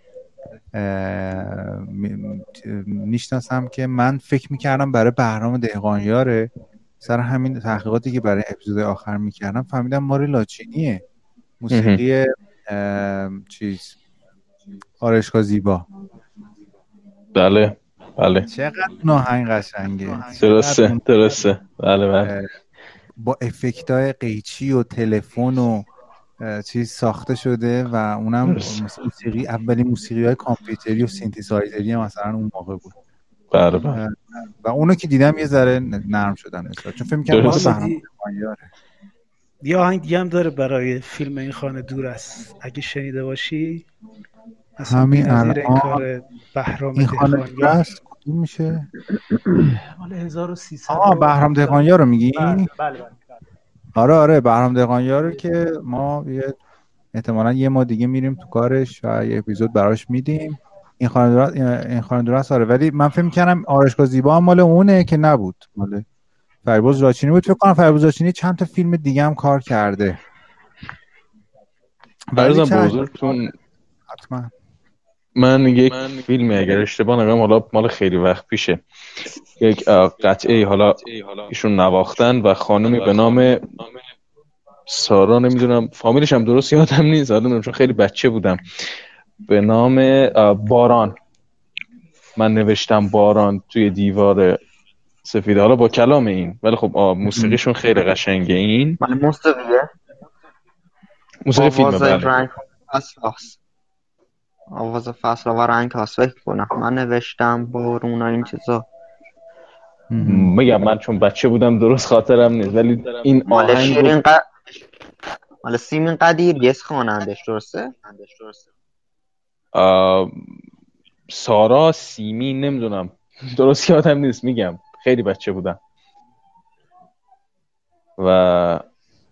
میشناسم که من فکر میکردم برای بهرام دهقانیاره، سر همین تحقیقاتی که برای اپیزود آخر میکردم فهمیدم ماری لاچینیه، موسیقی چیز آرشکا زیبا. بله بله چقدر ناهنگ قشنگه، درسته درسته بله بله با افکتای قیچی و تلفن و چیز ساخته شده و اونم موسیقی، اولین موسیقی های کامپیوتری و سینتیسایزری هم مثلا اون موقع بود. بله بله و اونو که دیدم یه ذره نرم شدن اصلا، چون فکر می‌کردم واسه بهرام دهقانیاره. یه آهنگ دیگه هم داره برای فیلم این خانه دور است، اگه شنیده باشی. همین الان بهرام دهقانیار کدوم میشه؟ مال هزار و سیصد. آها بهرام دهقانیار رو میگی؟ بله بله. آره آره بهرام دهقانیار رو که ما احتمالاً یه ما دیگه میریم تو کارش و یه اپیزود براش میدیم. این خانه دور این خانه دور است. آره ولی من فکر می‌کردم آرشکا زیبا هم مال اونه که نبود، مال فریبرز لاچینی بود. فکر کنم فریبرز لاچینی چند تا فیلم دیگه هم کار کرده. برزم بزرگتون حتما من یک فیلمی اگر اشتباه نگم، حالا مال خیلی وقت پیشه، یک قطعه حالا ایشون نواختن و خانومی به نام سارا، نمیدونم فامیلش هم درست یادم نیست، حالا چون خیلی بچه بودم، به نام باران، من نوشتم باران توی دیوار سفیده، حالا با کلام این، ولی خب موسیقیشون خیلی قشنگه. این من موسیقیه موسیقی فیلمه، بله اصلاحس آواز فصل و رنگ هاست فکر کنم. من نوشتم بارون و این چیزا. میگم من چون بچه بودم درست خاطرم نیست، ولی این آهنگ رو مال سیمین قدیر یه خوانندش درسته؟ آه... سارا سیمین نمیدونم درست یادم نیست، میگم خیلی بچه بودم و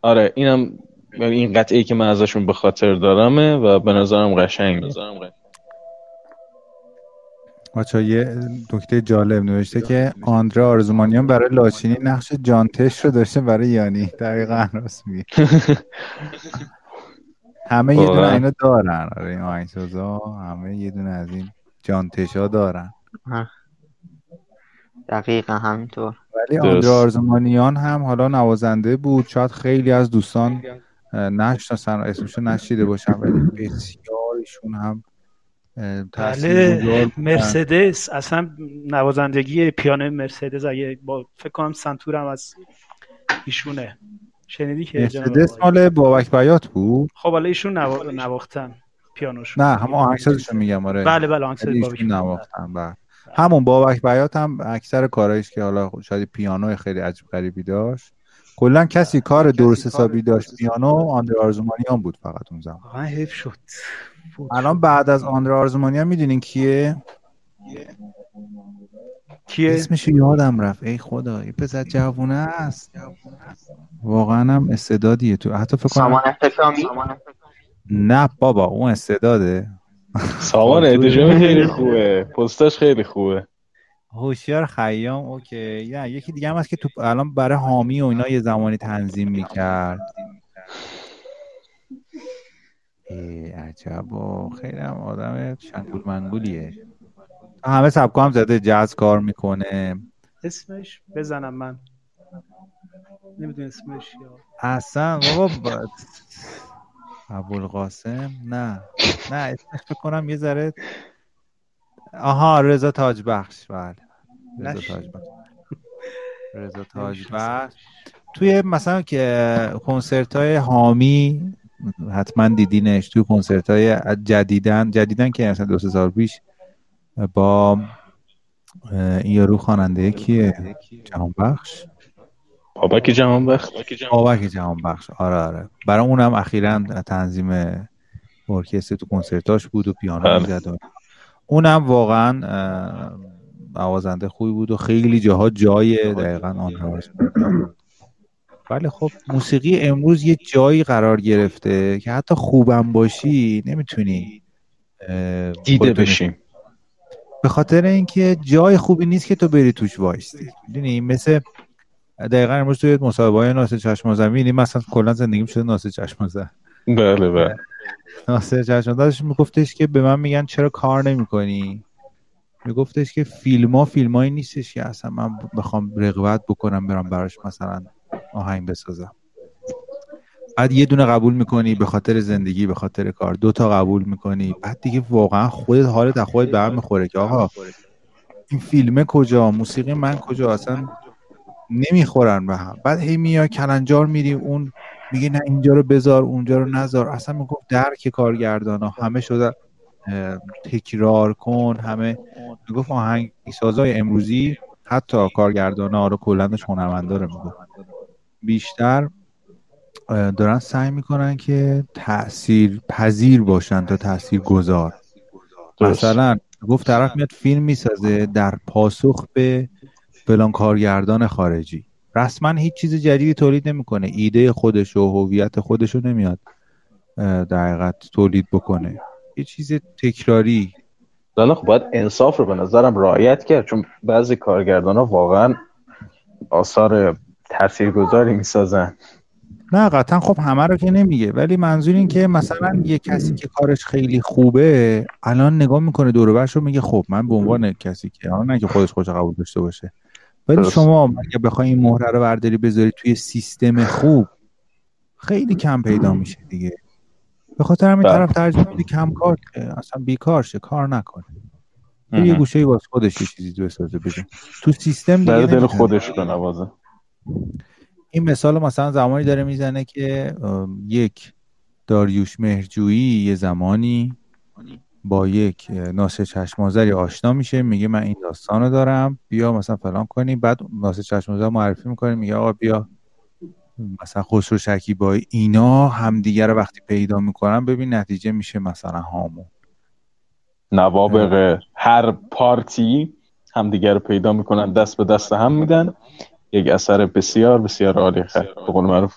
آره اینم این قطعه ای که من ازشون به خاطر دارمه و به نظرم قشنگه. بچه‌ها یه نکته جالب نوشته که آندره آرزومانیان برای لاچینی نقش جانتش رو داشته برای یانی. دقیقاً راست میگه. همه یه دونه اینا دارن. آره این آهنگسازا همه یه دونه از این جانتشا دارن. دقیقاً همینطور. ولی آندره آرزومانیان هم حالا نوازنده بود، شاید خیلی از دوستان نشناسن، اسمشو نشیده باشن، ولی بسیارشون هم بله. مرسدس اصلا نوازندگی پیانو مرسدس اگه با فکر کنم سنتورم از ایشونه. شنیدی که مرسدس مال بابک بیات بود؟ خب حالا ایشون نوا... نواختن پیانوشون. نه هم آهنگسازشون میگم. آره بله بله آهنگساز بابک نواختن. بله همون بابک بیات هم اکثر کارهایش که حالا شاید پیانو خیلی عجیب غریبی داشت، کلا کسی کار درست حسابی داشت پیانو، آندره آرزومانیان بود فقط اون زمان. واقعا حیف شد. الان بعد از آندره آرزومانیان میدونین کیه؟ کیه؟ اسمش یادم رفت. ای خدا این پسر جوونه است. واقعا هم استعدادیه تو. حتی فکر کنم سامان ادجه. نه بابا اون استعداده. سامان ادجه خیلی خوبه. پستش خیلی خوبه. هوشیار خیام اوکی. نه یکی دیگه هم هست که تو الان برای حامی و اینا یه زمانی تنظیم میکرد. ای عجبا خیلی هم آدم شنگول منگولیه. همه سبکا هم زده، جاز کار میکنه. اسمش بزنم من نمیدونم اسمش یا اصلا بابا با... ابوالقاسم نه نه اسمش بکنم یه ذره. آها رضا تاج بخش. بله رضا تاج بخش. رضا تاج بخش توی مثلا که کنسرت‌های حامی حتما دیدینش. توی کنسرت‌های جدیدن جدیدن که مثلا دو سه سال پیش با این یارو خواننده کیه جهانبخش، بابک جهانبخش بابک جهانبخش آره آره برای اونم اخیراً تنظیم ارکستر تو کنسرتاش بود و پیانو می‌زد. اونم واقعا نوازنده خوبی بود و خیلی جاها جای دقیقاً آن. ولی خب موسیقی امروز یه جایی قرار گرفته که حتی خوبم باشی نمیتونی دیده بشیم، به خاطر اینکه جای خوبی نیست که تو بری توش وایستی. میدونی مثل دقیقاً امروز توی مصاحبه‌های ناصر چشمآذر می‌بینی مثلا کلا زندگیم شده ناصر چشمآذر. بله بله ناصر چشمآذرش میگفتش که به من میگن چرا کار نمیکنی، میگفتش که فیلم ها فیلم هایی نیستش که اصلا من بخوام رقابت بکنم برام براش مثلا آهنگ بسازم. بعد یه دونه قبول میکنی به خاطر زندگی، به خاطر کار دوتا قبول میکنی، بعد دیگه واقعا خودت حالت از خودت به هم میخوره که آقا این فیلمه کجا، موسیقی من کجا، اصلا نمیخورن به هم. بعد هی میای کلنجار میری اون میگه نه اینجا رو بذار اونجا رو نذار. اصلا میگم درک کارگردانا همه شده تکرار کن همه. میگفت آهنگ سازای امروزی حتی کارگردانا رو کلاً هنرمندا رو میگفت بیشتر دارن سعی میکنن که تأثیر پذیر باشن تا تأثیر گذار. مثلا گفت طرف میاد فیلم میسازه در پاسخ به فلان کارگردان خارجی، رسما هیچ چیز جدیدی تولید نمیکنه، ایده خودش و هویت خودش رو نمیاد در حقیقت تولید بکنه، یه چیز تکراری. حالا خب باید انصاف رو به نظرم رعایت کرد، چون بعضی کارگردان ها واقعا آثار تاثیرگذاری میسازن. نه قطعا خب همه رو که نمیگه، ولی منظور این که مثلا یه کسی که کارش خیلی خوبه الان نگاه میکنه دور و برش رو میگه خب من به عنوان کسی که الان نه که خودش خودش قبول داشته باشه، ولی شما اگه بخوای این مهره رو برداری بذاری توی سیستم خوب خیلی کم پیدا میشه دیگه. به خاطر همین طرف ترجیح میده کم کار اصلا بیکارشه کار نکنه، یه گوشه واسه خودش یه چیزی بسازه بده تو سیستم دیگه در دل خودش بنوازه. این مثال مثلا زمانی داره میزنه که یک داریوش مهرجویی یه زمانی با یک ناصر چشمآذری آشنا میشه، میگه من این داستانو دارم بیا مثلا فلان کنی، بعد ناصر چشمآذر معرفی میکنه، میگه آقا بیا مثلا خسرو شکیبایی، اینا همدیگه رو وقتی پیدا میکنن ببین نتیجه میشه مثلا هامون نوابغ هر پارتی همدیگه رو پیدا میکنن، دست به دست هم میدن، یک اثر بسیار بسیار عالی خیلی به قول معروف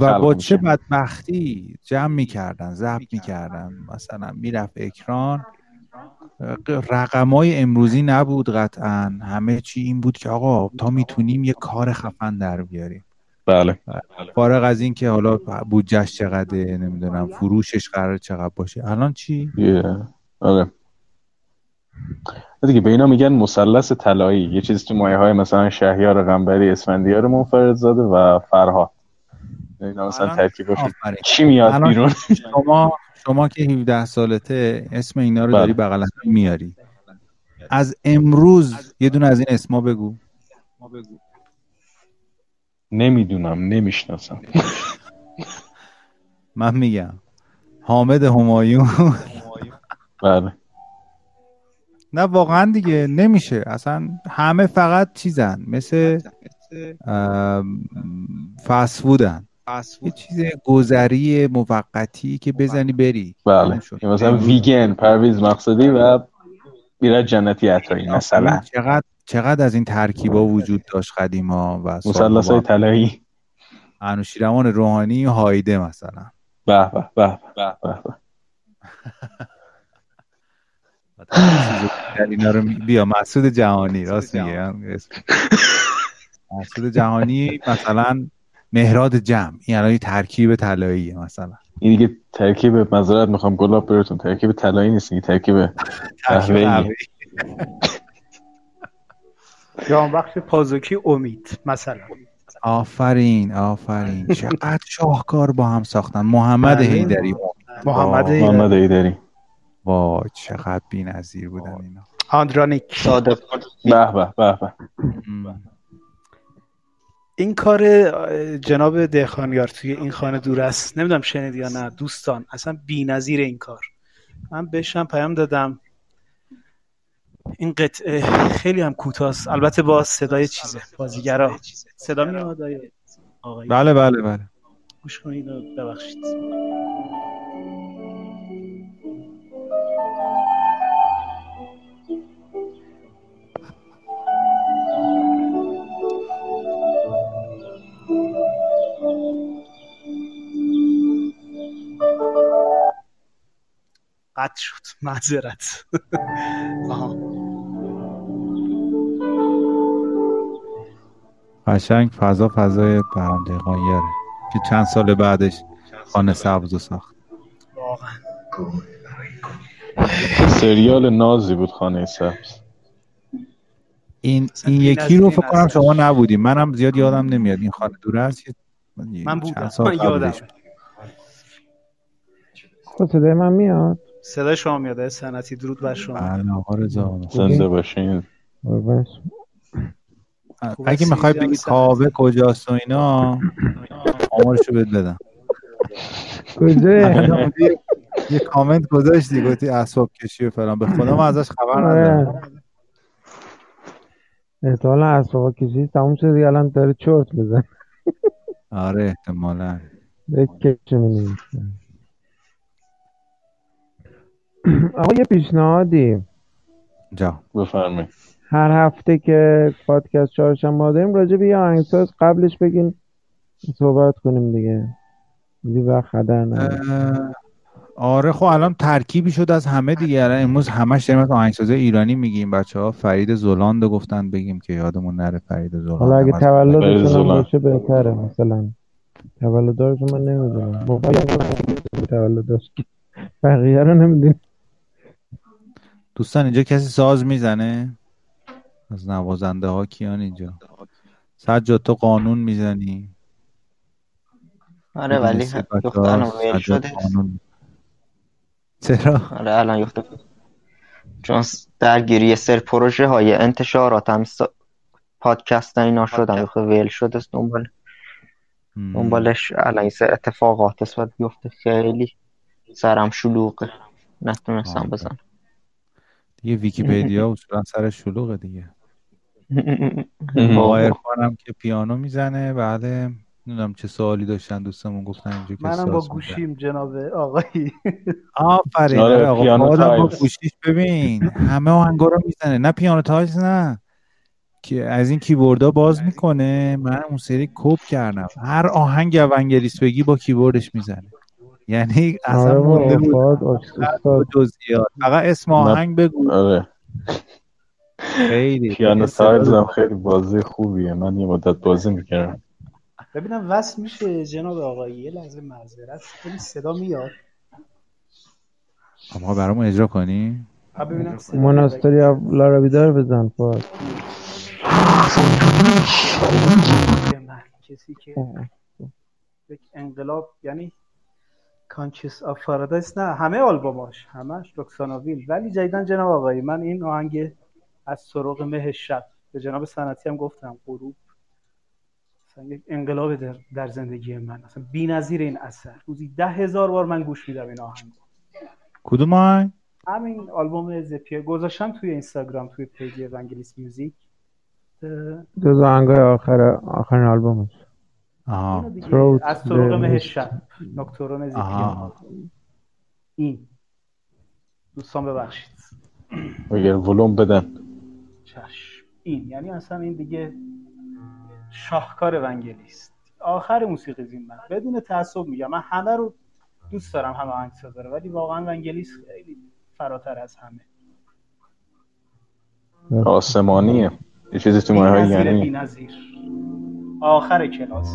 و با چه بدبختی جمع میکردن، ضبط میکردن، مثلا میرفت اکران، رقمای امروزی نبود قطعا، همه چی این بود که آقا تا میتونیم یه کار خفن در بیاریم. بله فارغ از این که حالا بودجهش چقدره، نمیدونم فروشش قرار چقدر باشه، الان چی؟ آره دیگه به اینا میگن مثلث طلایی، یه چیزی تو مایه های مثلا شهریار قنبری، اسفندیار منفردزاده و فرهاد، اینا مثلا ترکیبشون چی میاد بیرون؟ شما شما که هفده سالته اسم اینا رو داری بغل هم میاری، از امروز یه دونه از این اسما بگو. نمیدونم، نمیشناسم. من میگم حامد همایون. بله نه واقعا دیگه نمیشه، اصلا همه فقط چیزن مثل فست فودن، یه چیز گذری موقتی که بزنی بری. بله مثلا ویگن پرویز مقصدی و میراد جنتی عطایی مثلا، چقدر چقدر از این ترکیبا وجود داشت قدیما و مثلث‌های طلایی، انوشیروان روحانی و هایده مثلا. به به به به به اینا رو بیا مسعود جهانی، راست میگم مسعود جهانی، مثلا مهراد جم، این الان ترکیب طلاییه مثلا، این دیگه ترکیب مزرعت میخوام گلاب براتون، ترکیب طلایی نیست، این ترکیب قهوه‌ایه. جهانبخش پازوکی امید مثلا. آفرین آفرین، چقدر شاهکار با هم ساختن. محمد حیدری، محمد حیدری وا چقدر بی‌نظیر بودن اینا. آندرانیک صادق، به به به به. این کار جناب دهقانیار توی این خانه دور است، نمیدونم شنید یا نه دوستان، اصلا بی‌نظیر این کار. من بهشم پیام دادم این قطعه خیلی هم کوتاست، البته با صدای چیزه بازیگرا، صدا میاد آقای. بله بله بله گوش کنید و ببخشید. قطع شد، معذرت. قشنگ فضا فضای بهرام دهقانیاره که چند سال بعدش خانه سبزو ساخت. واقعا سریال نازی بود خانه سبز. این این یکی رو فکر کنم شما نبودیم، منم زیاد یادم نمیاد. این خانه دوره است، من بودم، من یادم. خود صدای من میاد، صدای شما میاد سنتی. درود بر شما. بله آقا رضا زنده باشین. اگه میخوای بگی کاوه کجاست و اینا آمارشو بهت بدم. کجا یه کامنت گذاشتی گفتی اعصاب کشی و فلان، به خدا من ازش خبر ندارم. احتمالا اعصاب کشی تموم شد، الان داره چرت میزنه. آره احتمالا بکشم نیستم. آقا یه پیشنهادی جا بفرمایید. هر هفته که پادکست چهارشنبه داریم راجع به یه آهنگساز قبلش بگین صحبت کنیم دیگه، دیگه وقت خطر نداره. آره خب الان ترکیبی شد از همه دیگه، الان امروز همش داریم از آهنگسازه ایرانی میگیم. بچه‌ها فرید زولاندو گفتن بگیم که یادمون نره فرید زولاندو. حالا اگه تولدشون باشه بهتره، مثلا تولدارشو من نمیدونم، موقعی تولدش بقیه رو نمیدونم. دوستان اینجا کسی ساز میزنه؟ از نوازنده ها کیان اینجا؟ سجاد تو قانون میزنی؟ آره ولی دخترم ویل شده. چرا؟ آره الان یخته چون درگیری سر پروژه های انتشارات هم سا... پادکست اینا شدم، یخته ویل شده است دنبال مم. دنبالش الان این سر اتفاقات است و یخته خیلی سرم شلوغه، نتونستم بزنم. دیگه ویکی‌پدیا اصلا سر شلوغه دیگه. آقای ارفانم که پیانو میزنه. بله نمیدونم چه سوالی داشتن دوستمون گفتن اینجا که منم با گوشیم جناب آقایی. آفرین آقا آدم با گوشیش ببین همه آهنگا رو میزنه. نه پیانو تایز نه که از این کیبوردا باز میکنه. من اون سری کپ کردم هر آهنگ ونگلیس بگی با کیبوردش میزنه. یعنی اصلا مونده بود جزئیات فقط اسم آهنگ بگو. آره خیلی پیانو تایز هم خیلی بازی خوبیه. من یه مدت بازی میکردم. ببینم وصل میشه جناب آقایی یه لحظه معذرت. خیلی صدا میاد. ما برامون اجرا کنی؟ ببینم مناستری لارا بیدار بزن پاس. کسی که یک انقلاب یعنی کانشس آف پارادایس نه همه آلبوماش همش رکساناویل ولی جدیدن جناب آقایی من این آهنگ از سراغ مه شب به جناب سنتی هم گفتم غروب یک انقلاب در, در زندگی من اصلا بی‌نظیر این اثر. روزی ده هزار بار من گوش میدم این آهنگ. کدوم آهنگ؟ همین آلبوم زپیه گذاشتم توی اینستاگرام توی پیج ونگلیس میوزیک. جز آهنگای آخر آخرین آلبومش. آها. از طرق مهشت نکترون زپیه. این. دوستان ببخشید. اگر ولوم بدن. چشم. این یعنی اصلا این دیگه شاهکار ونگلیس آخر موسیقی زین. من بدون تعصب میگم من همه رو دوست دارم همه آهنگسازا رو ولی واقعا ونگلیس خیلی فراتر از همه. آسمانیه یه چیزی تو ماهای یعنی بی‌نظیر آخر کلاس.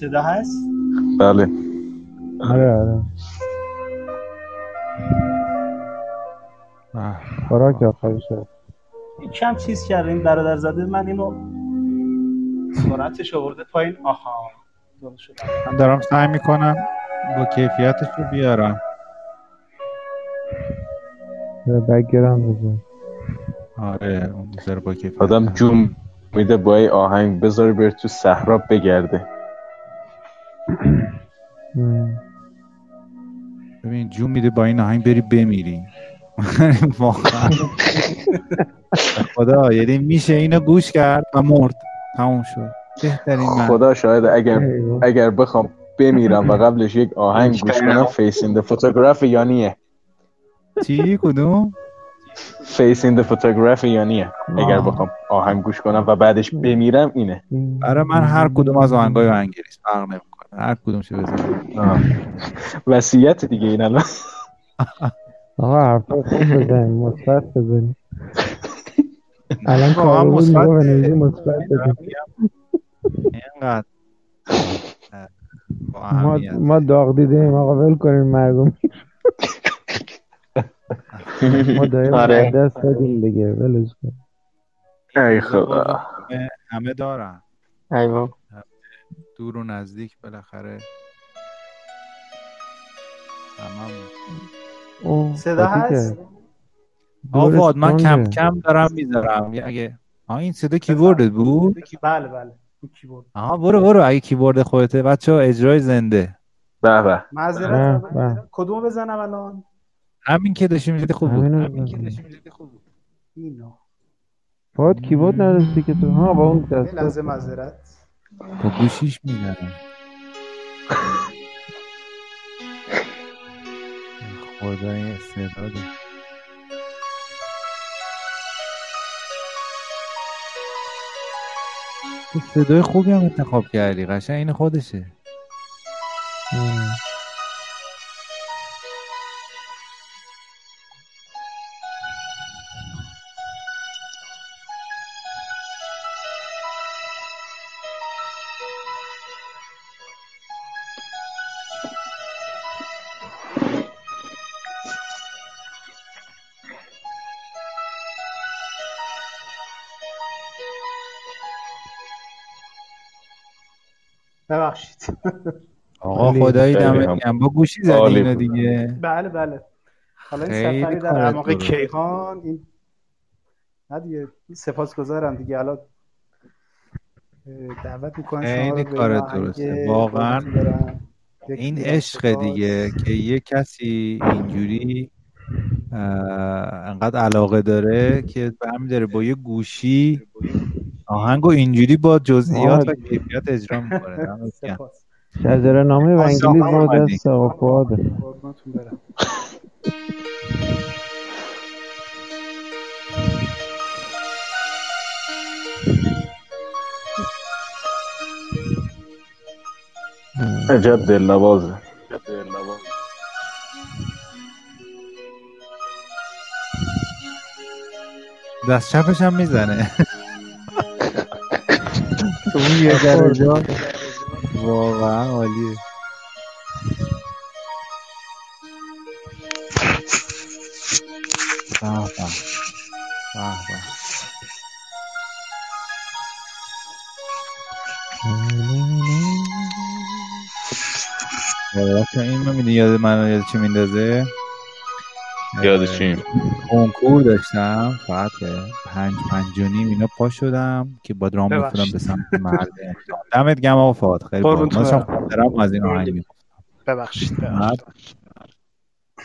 صدا هست؟ بله آره آره خوراک آخرشه. این کم چیز کرده این برادر زده من اینو سرعتش آورده پایین. آها درست شد. من دارم سعی میکنم با کیفیتش رو بیارم. بگیرم بزن. آره اون بزر با کیفیت آدم جون میده با ای آهنگ بذاری بره تو صحرا بگرده. ببین جون میده با این آهنگ بری بمیری. واقعا خدا یعنی میشه اینو گوش کرد و مرد تموم شد. بهترین من خدا شاید اگر اگر بخوام بمیرم و قبلش یک آهنگ گوش کنم فیس این د فوتوگراف یانیه. چی کدوم؟ فیس این د فوتوگراف یانیه. اگر بخوام آهنگ گوش کنم و بعدش بمیرم اینه. برای من هر کدوم از آهنگای ونگلیس فرق نمیکنه. هر کدوم چه بزنم وصیت دیگه. این الان آقا حرفا خوب بزنیم مثبت بزنیم. الان کارو مثبت بزنیم مثبت بزنیم. اینقدر ما ما داغ دیدیم آقا ول کنیم مرگم. ما داریم دست دادیم دیگه ولش کن. ای خدا همه دارن. ایوا دور و نزدیک بالاخره تمام. صدا هست؟ آقا من کم کم دارم میذارم. اگه آ این صدا کیبورد بود؟ بله بله کیبورد. آها برو برو اگه کیبورد خودته بچه‌ها اجرای زنده. به به. معذرت کدومو بزنم الان؟ همین که داشتیم می‌زدی خوب بود. همین که داشتیم می‌زدی خوب بود. اینو. باید کیبورد نداشتی که تو ها با اون دست. لحظه معذرت. با گوشیش می‌زنم. خدای صدا ده. تو صدای خوبی هم انتخاب کردی قشنگ این خودشه. آقا خدایی دمت گرم با گوشی زدین دیگه. بله بله حالا این سفری در اعماق کیهان این نه دیگه سپاسگزارم دیگه. الان دعوت میکنن شما رو به آهنگ واقعا این عشق دیگه که یه کسی اینجوری انقدر علاقه داره که به همین داره با یه گوشی آهنگو اینجوری با جزئیات و کیفیت اجرا میکنه. شجره نامه ونگلیس ما دست آقا پاده خدمتتون برم. عجب دلنوازه. عجب دلنوازه. دست چپش هم میزنه. اون یه درجه واقعا عالیه. آها. آها. واقعا این من یاد من یاد چی میندازه؟ یاد چی؟ کنکور داشتم ساعت پنج پنج و نیم اینا پا شدم که با درام بفرم به سمت مرد. دمت گرم آقا فهد خیلی با ماشم خاطرم از این آهنگ می‌خواستم. ببخشید ببخشید.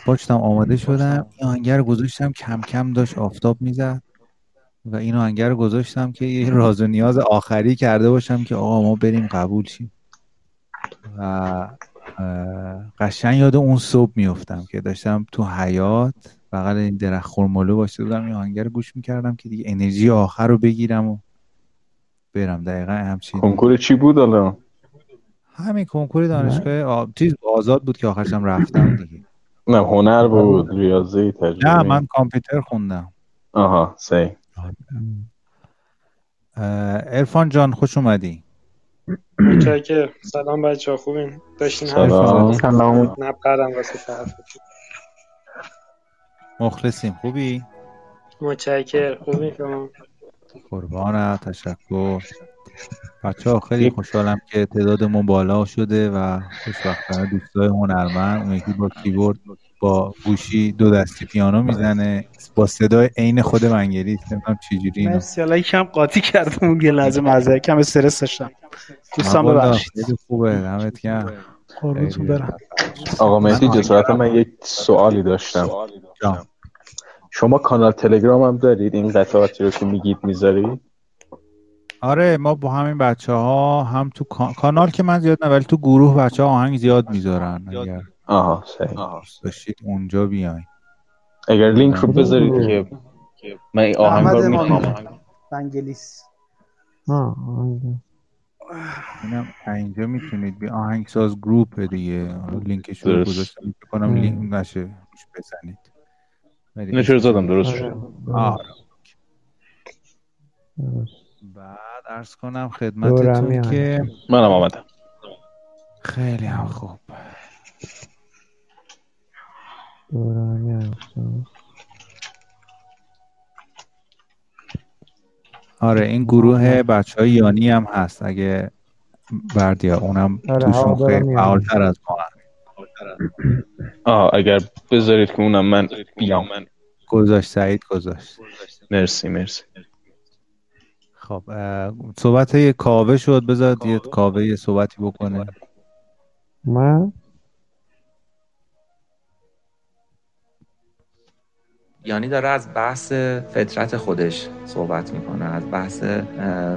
پاشتم آماده شدم، این آهنگ رو گذاشتم کم کم داشت آفتاب میزد و این آهنگ رو گذاشتم که یه راز و نیاز آخری کرده باشم که آقا ما بریم قبول شیم. و قشنگ یاد اون صبح میافتم که داشتم تو حیاط بغل این درخت خرمالو واسه بودم این آهنگ رو گوش میکردم که دیگه انرژی آخر رو بگیرم و برم. دقیقاً همچین کنکور چی بود الان؟ همین کنکور دانشگاه آ... چیز آزاد بود که آخرش هم رفتم دیگه. نه هنر بود، ریاضی، تجربی. نه من کامپیوتر خوندم. آها صحیح. عرفان جان خوش اومدی. چاکر. سلام بچه‌ها خوبین؟ داشتین حرف می‌زدید. سلام. نپرم واسه شرف. مخلصیم. خوبی؟ متشکرم. خوبین شما؟ قربانت. تشکر. بچه‌ها خیلی خوشحالم که تعدادمون بالا شده و خوشبختانه دوستای هنرمند اون یکی با کیبورد با گوشی دو دستی پیانو میزنه با صدای عین خود ونگلیس. نمیدونم چجوری اینو مرسی الله یکم قاطی کردم یه لحظه معذرت کم استرس داشتم دوستان ببخشید. خوبه دمت گرم قربونتون برم. آقا مهدی جسارت من یک سوالی داشتم. شما کانال تلگرام هم دارید؟ این قطعاتی رو که میگید میذارید؟ آره ما با همین بچه‌ها هم تو کان... کانال که من زیاد نه ولی تو گروه بچه‌ها آهنگ زیاد میذارن. اگر آها صحیح باشید اونجا بیاین اگر لینک رو بذارید که من آهنگ رو میخوام ونگلیس ها اینم اینجا میتونید بی آهنگساز گروپ دیگه لینکش رو گذاشتم میکنم لینک نشه روش بزنید نشر زدم درست شد. آره بعد عرض کنم خدمتتون که منم آمدم. خیلی هم خوب آره این گروه بچهای یانی هم هست اگه بردیا اونم آره توشون خیلی فعالتر از ما آه اگر بذارید که اونم من بیام من گذاشت سعید گذاشت مرسی مرسی. خب صحبت یه کاوه شد بذارید یه کاوه یه صحبتی بکنه. من یعنی داره از بحث فطرت خودش صحبت میکنه از بحث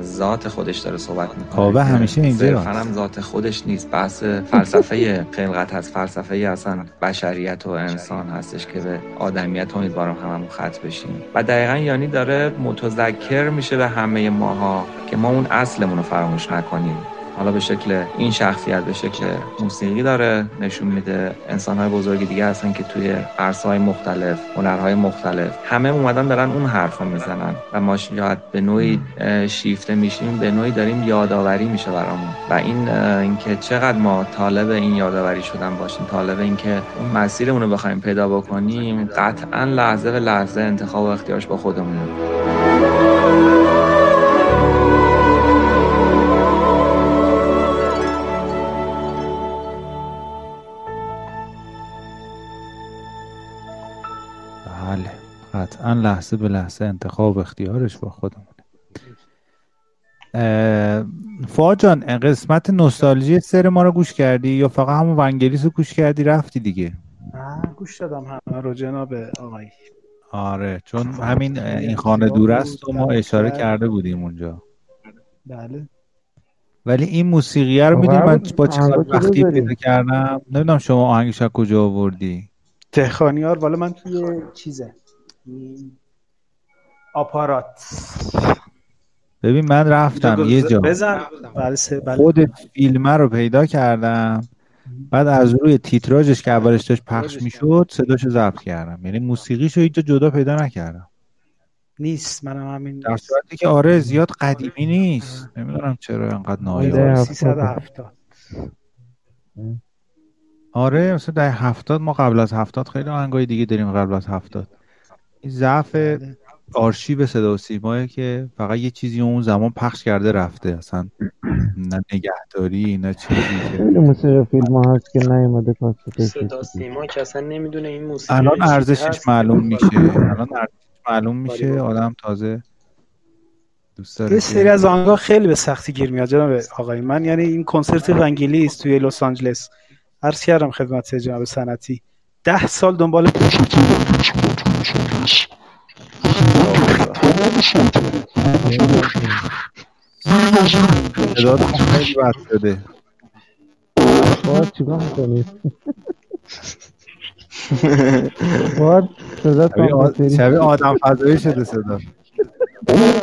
ذات خودش داره صحبت میکنه. کاوه همیشه اینجوریه فقط ذات خودش نیست بحث فلسفه خلقت هست فلسفه اصلا بشریت و انسان هستش که به آدمیت امیدوارم هممون ختم بشیم و دقیقاً یعنی داره متذکر میشه به همه ماها که ما اون اصلمون رو فراموش نکنیم. حالا به شکل این شخصیت به شکل موسیقی داره نشون میده انسان‌های بزرگ دیگه هستن که توی عرصه‌های مختلف هنرهای مختلف همه اومدن دارن اون حرفا میزنن و ما شاید به نوعی شیفته میشیم به نوعی داریم یادآوری میشه برامون و این اینکه چقدر ما طالب این یادآوری شدن باشیم طالب اینکه اون مسیرمون رو بخوایم پیدا بکنیم قطعاً لحظه به لحظه انتخاب و اختیارش با خودمونه. قطعا لحظه به لحظه انتخاب اختیارش با خودمونه. فا جان قسمت نوستالژی سر ما رو گوش کردی یا فقط همون ونگلیس رو گوش کردی رفتی دیگه؟ نه گوش دادم همه رو جناب آقایی. آره چون همین این خانه دور است و ما اشاره کرده بودیم اونجا. بله ولی این موسیقی رو میدونی من با چه وقتی پیدا کردم؟ نمیدونم شما آهنگش از کجا آوردی؟ تهخانیار والا من توی چیزه آپارات. ببین من رفتم یه جا بزن خود فیلم رو پیدا کردم، بعد از روی تیتراژش که اولش داشت پخش میشد صداشو ضبط کردم، یعنی موسیقیشو هیچ جا جدا پیدا نکردم. نیست منم همین در صورتی که آره زیاد قدیمی نیست، نمیدونم چرا انقدر نایاب. سیصد و هفتاد آره مثلا در هفتاد ما قبل از هفتاد خیلی آهنگای دیگه داریم قبل از هفتاد. این ضعف آرشیو صدا و سیمایه که فقط یه چیزی اون زمان پخش کرده رفته، اصلا نه نگهداری نه چیزی که خیلی موسیقی فیلم ها هست که نیومده کاسه صدا سیما که اصلا نمیدونه این موسیقی الان ارزشش معلوم میشه. الان ارزشش معلوم میشه، آدم تازه دوست داره. یه سری از آنها خیلی به سختی گیر میاد جناب آقای من، یعنی این کنسرت ونگلیس توی لس آنجلس عرض کردم خدمت جناب سنتی ده سال دنبال صداتون خیلی بد شده. باید چیکار میکنید؟ باید صداتون شبیه آدم فضایی شده صدا.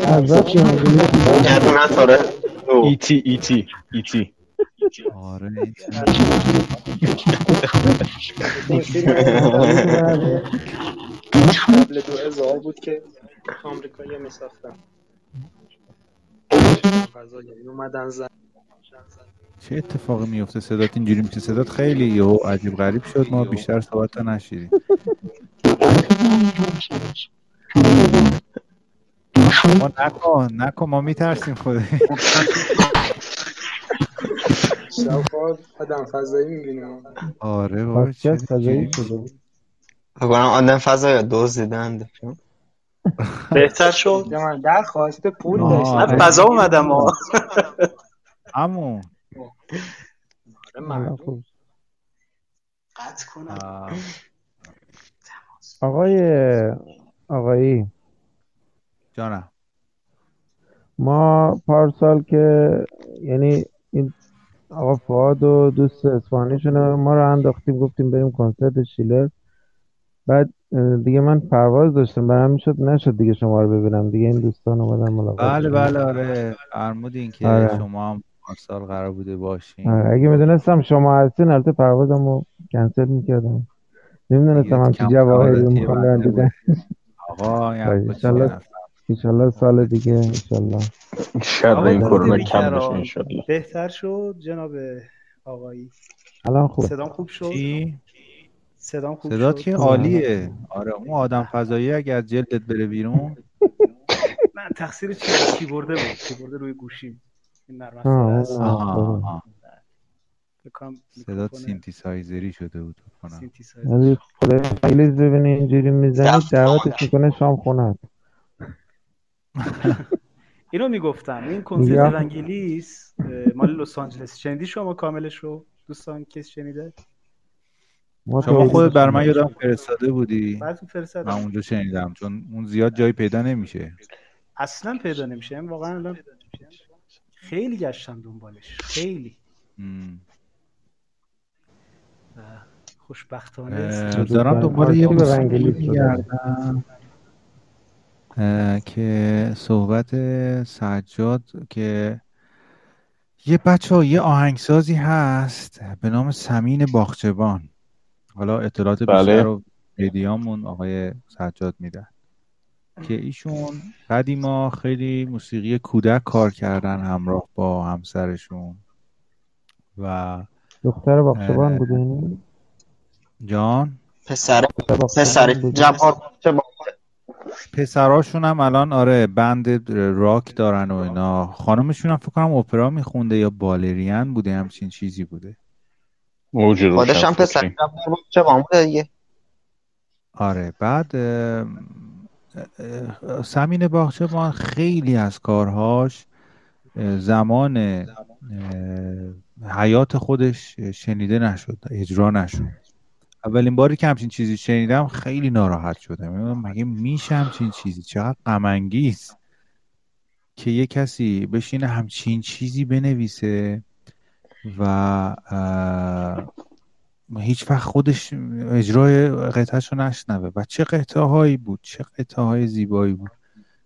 گردونت آره ایتی ایتی ایتی آره قبل دو هزار بود که آمریکایی میساختن چه اتفاقی میفته صدات اینجوری میشه؟ صدات خیلی یهو عجیب غریب شد، ما بیشتر صحبت نشیدیم. ما نکن نکن ما میترسیم خودمون. شاید آدم فضایی میبینیم. آره بابا چه فضایی شده. اگرم آدم فضایی دزدیدند بهتر شد. من درخواست پول داشتم فضا اومدم ها. عمو من قطع کنم. آقای آقایی جانم ما پارسال که یعنی این آقا فؤاد و دوست اسپانیشون ما رو انداختیم گفتیم بریم کنسرت شیلر، بعد دیگه من پرواز داشتم برام میشد نشد دیگه شما رو ببینم دیگه. این دوستان اومدن ملاقات. بله بله آره فرمودین که آره. شما هم پارسال قرار بوده باشین. آره اگه میدونستم شما هستین البته پروازمو کنسل میکردم. نمیدونستم هم چه جوابی میخوام بدم. آقا ان شاءالله ان شاءالله سال دیگه ان شاءالله ان شاءالله این کرونا کم بشه ان شاءالله. بهتر شد جناب آقایی الان خوب صدام خوب شد. صدام خوب صدات شد. که عالیه. آره اون آدم فضایی اگه از جلدت بره بیرون. من تقصیر چی کیبورد بود کیبورد روی گوشیم این نرم افزار صدات سینتیسایزری شده بود کنم سینتیسایزر خود فایل ببینه اینجوری میزنه دعوتش میکنه شام خونه. اینو میگفتم این کنسرت ونگلیس مال لس آنجلس شنیدی شما کاملش رو دوستان کس شنیده؟ شما خودت بر من یادم فرستاده بودی من اونجا شنیدم چون اون زیاد جایی پیدا نمیشه اصلا پیدا نمیشه واقعا الان خیلی گشتم دنبالش خیلی مم. خوشبختانه است دارم دنبال یه موسیقی میگردم که صحبت سجاد که یه بچه ها یه آهنگسازی هست به نام ثمین باغچهبان، حالا اطلاعات بیشتر رو ویدیامون آقای سجاد میدن که ایشون قدیما خیلی موسیقی کودک کار کردن همراه با همسرشون و دختر باغچه‌بان بودن جان پسر پسر جبار باغچه‌بان پسراشون هم الان آره بند راک دارن و اینا. خانمشون هم فکر کنم اپرا میخونده یا بالرین بوده همچین چیزی بوده. خودش هم پسر چه با همونه دیگه. آره بعد ثمین باغچه‌بان خیلی از کارهاش زمان حیات خودش شنیده نشد، اجرا نشد. اولین باری که همچین چیزی شنیدم خیلی ناراحت شدم. مگه میشه همچین چیزی؟ چقدر غم انگیز که یه کسی بشینه همچین چیزی بنویسه و هیچ وقت خودش اجرای قطعه‌شو نشنوه. و چه قطعه‌هایی بود، چه قطعه‌های زیبایی بود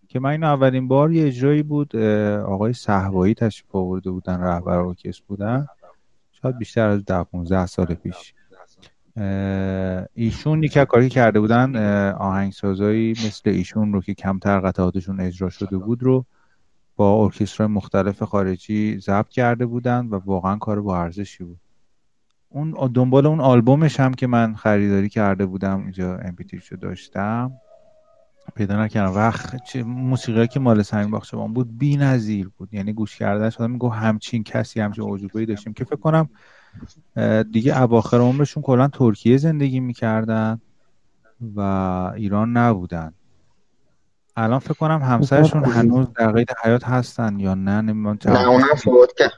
که من اینو اولین بار یه اجرایی بود آقای صحبایی تشریف آورده بودن، رهبر ارکستر بودن، شاید بیشتر از ده پانزده سال پیش. ایشون یک کاری کرده بودن، آهنگسازایی مثل ایشون رو که کمتر قطعاتشون اجرا شده بود رو با ارکسترهای مختلف خارجی ضبط کرده بودن و واقعا کار با ارزشی بود. اون دنبال اون آلبومش هم که من خریداری کرده بودم، اینجا امپیتیشو داشتم، پیدا نکردم. وقت موسیقی که مال ثمین باغچهبان بود بی‌نظیر بود، یعنی گوش کردنش آدم میگه همچین کسی، همچین عجوبه‌ای داشتیم که فکر کنم دیگه اواخر عمرشون کلا ترکیه زندگی میکردن و ایران نبودن. الان فکر کنم همسرشون هنوز در قید حیات هستن یا نه، نمیدونم. نه اونم فوت کرد.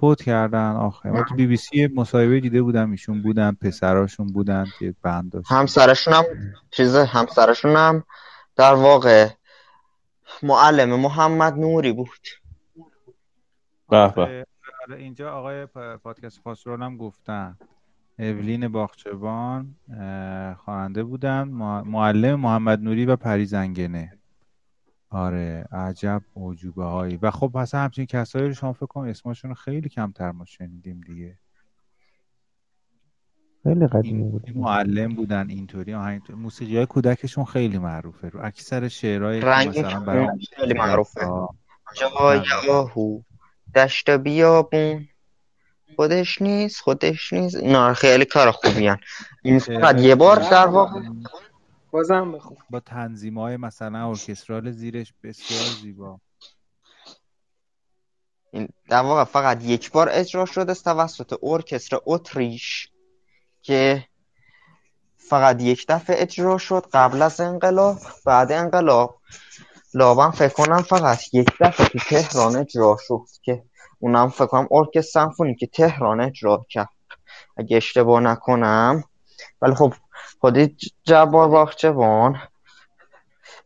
فوت کردن آخه. من تو بی بی سی مصاحبه دیده بودم، ایشون بودن، پسراشون بودن که بند داشت. همسرشون هم چیز همسرشون هم در واقع معلم محمد نوری بود. به به. اینجا آقای پادکست پاسرون هم گفتن اولین باغچه‌بان خواننده بودن، معلم محمد نوری و پریزنگنه. آره عجب عجوبه هایی. و خب پس همچین کسایی رو شما فکر کنم اسمشون رو خیلی کمتر ما شنیدیم دیگه، خیلی قدیمی بود. معلم بودن اینطوری آهنگ، موسیقی های کودکشون خیلی معروفه، رو اکثر شعرهای مثلا خیلی معروفه. جای آهو دشت بیابون خودش نیست خودش نیست اینا خیلی کار خوبیان. این فقط یه بار در واقع بازم بخون با تنظیم‌های مثلا ارکسترال زیرش بسیار زیبا. این در واقع فقط یک بار اجرا شده توسط ارکستر اتریش که فقط یک دفعه اجرا شد قبل از انقلاب. بعد انقلاب لابن فکر کنم فقط یک دفعه تو تهران اجرا شد که اونم فکر کنم ارکستر سمفونی که تهران اجرا کرد اگه اشتباه نکنم. ولی خب خودی جبار باغچه‌بان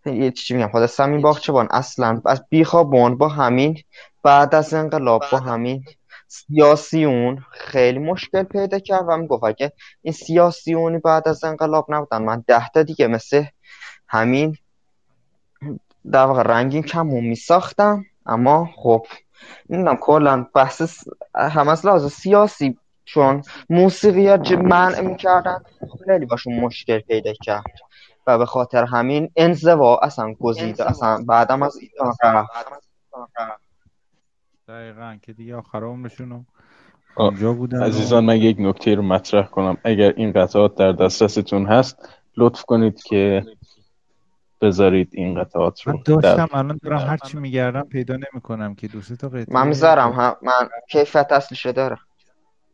یه چی میگم خود ثمین باغچه‌بان اصلا از بیخوابون با همین بعد از انقلاب با همین سیاسیون خیلی مشکل پیدا کرد و میگفت اگه این سیاسیونی بعد از انقلاب نبودن من ده تا دیگه مثل همین در واقع رنگین کمومی ساختم. اما خب نمیدونم کلا بحث هم از لحاظ سیاسی چون موسیقی ها منع میکردن خیلی باشون مشکل پیدا کرد و به خاطر همین انزوا اصلا گزید اصلا بعدم از ایران رفت. دقیقاً که دیگه آخر عمرشون اونجا بودن. عزیزان من یک نکته رو مطرح کنم، اگر این قطعات در دسترستون هست لطف کنید که بذارید این قطعات رو. من داشتم الان دارم هرچی میگردم پیدا نمیکنم که دو سه تا قطعه من میذارم هم. من کیفیت اصلیشو دارم،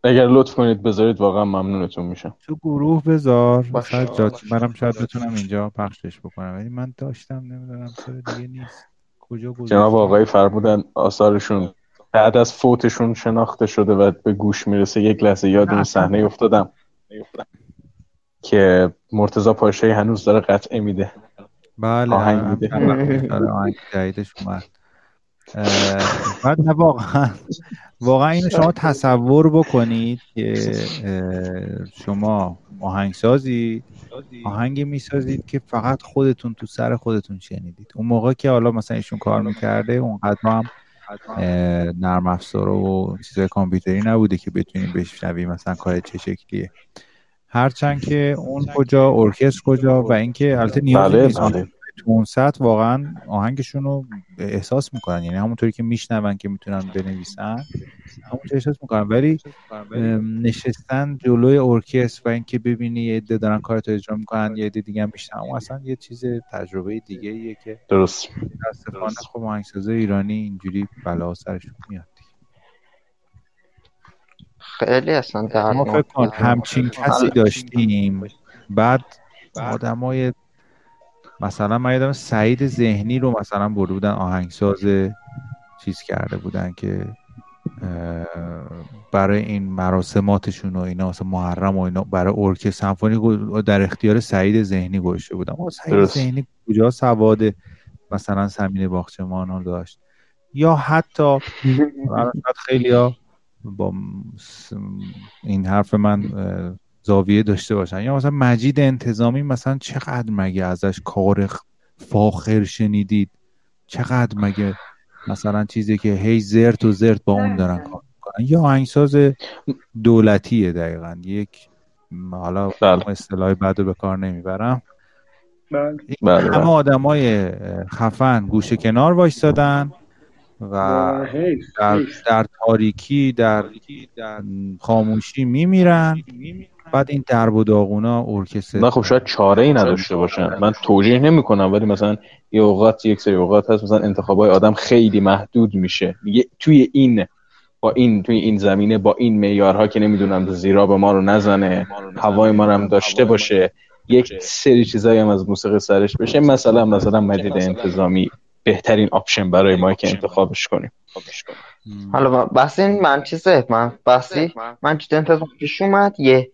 اگر لطف کنید بذارید واقعا ممنونتون میشم. تو گروه بذار شاید منم شاید بتونم اینجا پخشش بکنم، ولی من داشتم نمیدونم چرا دیگه نیست. کجا گذاشتم؟ جناب آقای فرمودن آثارشون بعد از فوتشون شناخته شده و به گوش میرسه. یک لحظه یاد اون صحنه افتادم که مرتضی پاشایی هنوز داره قطعه میده. بله آهنگ میده، آهنگ جدیدش اومد. بعد واقعا واقعا اینو شما تصور بکنید که شما آهنگسازی آهنگی میسازید که فقط خودتون تو سر خودتون شنیدید. اون موقع که حالا مثلا ایشون کار میکرده اونقدر هم نرم افزار و چیزای کامپیوتری نبوده که بتونید بشنوید مثلا کار چه شکلیه، هرچند که اون کجا ارکستر کجا و اینکه البته نیازی نیست تو اون سطح واقعا آهنگشون رو احساس میکنن، یعنی همونطوری که میشنون که میتونن بنویسن همونطور احساس میکنن. ولی نشستن جلوی ارکستر و اینکه ببینی یه عده دارن کارتو اجرا میکنن یه عده دیگه هم میشنن، اون اصلا یه چیز تجربه دیگه ایه که درست متاسفانه خب آهنگسازای ایرانی اینجوری بلا سرشون میاد. خیلی اصلا در ما فکر کن همچین کسی داشتیم. بعد آدمای مثلا من یادم سعید ذهنی رو مثلا برده بودن آهنگساز چیز کرده بودن که برای این مراسماتشون و اینا، مثلا محرم و اینا، برای ارکستر سمفونی در اختیار سعید ذهنی گذاشته بودن. اما سعید ذهنی کجا سواد مثلا ثمین باغچهبان رو داشت، یا حتی خیلی‌ها با این حرف من زاویه داشته باشن، یا مثلا مجید انتظامی، مثلا چقدر مگه ازش کار فاخر شنیدید؟ چقدر مگه مثلا چیزی که هی زرت و زرت با اون دارن کار میکنن، یا آهنگساز دولتیه دقیقاً یک، حالا اصطلاحی بعد رو به کار نمیبرم. همه آدمای خفن گوشه کنار وایسادن و در, در تاریکی در خاموشی میمیرن، بعد این درب و داغونا ارکستر. نه خب شاید چاره ای نداشته باشن، من توجیه نمی کنم، ولی مثلا یه اوقات یک سری اوقات هست مثلا انتخابای آدم خیلی محدود میشه، میگه توی این با این توی این زمینه با این معیارها که نمیدونم زیرا به ما رو نزنه، هوای ما رو هم داشته باشه، یک سری چیزایی هم از موسیقی سرش بشه. مثلا مثلا مجید انتظامی بهترین آپشن برای ما که انتخابش کنیم. حالا بحث این من چیزه، من بحثی من جد انتظام پیش اومد یه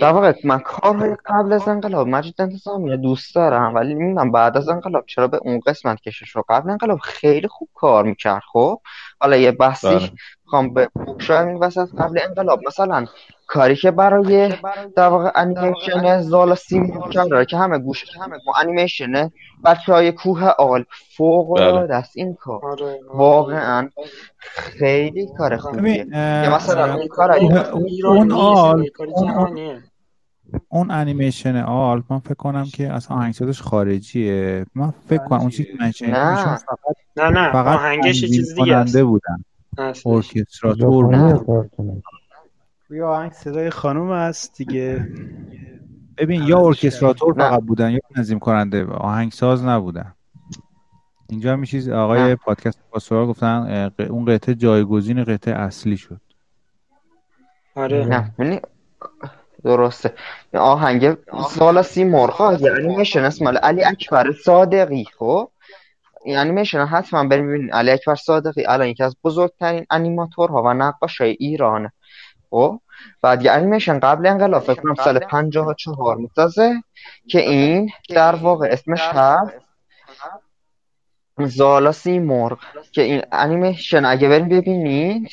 در واقع من کارهای قبل از انقلاب من جد انتظام یه دوست دارم، ولی میدونم بعد از انقلاب چرا به اون قسمت کشش رو قبل انقلاب خیلی خوب کار میکرد. خب حالا یه بحثی میخوام به بکشایم این وسط قبل انقلاب، مثلا کاری که برای در واقع انیمیشن زالاسی میکنه که همه گوش همه انیمیشنه، بچه های کوه آل فوق العاده است این کار، واقعا خیلی کار خوبیه. یا مثلا اون کار اون آل اون انیمیشن آل من فکر کنم که اصلا آهنگسازش خارجیه، من فکر کنم اون چیز منشین نه نه فقط آهنگش چیز دیگه است بودن ارکستراتور بود. یا آهنگ صدای خانوم است دیگه. ببین یا ارکستراتور فقط بودن یا تنظیم کننده، آهنگساز نبودن. اینجا هم چیز آقای نه. پادکست پاسورا گفتن اون قطعه جایگزین قطعه اصلی شد. آره نه یعنی درسته. آهنگ سالاسی مرغا یعنی میشناس مال علی اکبر صادقی. خب انیمیشن حتما بریم ببینید. علی اکبر صادقی الان یکی از بزرگترین انیماتورها و نقاشای ایرانه. او بعد یه انیمیشن قبل انقلاب فکر کنم سال پنجاه و چهار متازه که این در واقع اسمش هست زالاسی مرغ، که این انیمیشن اگه بریم ببینید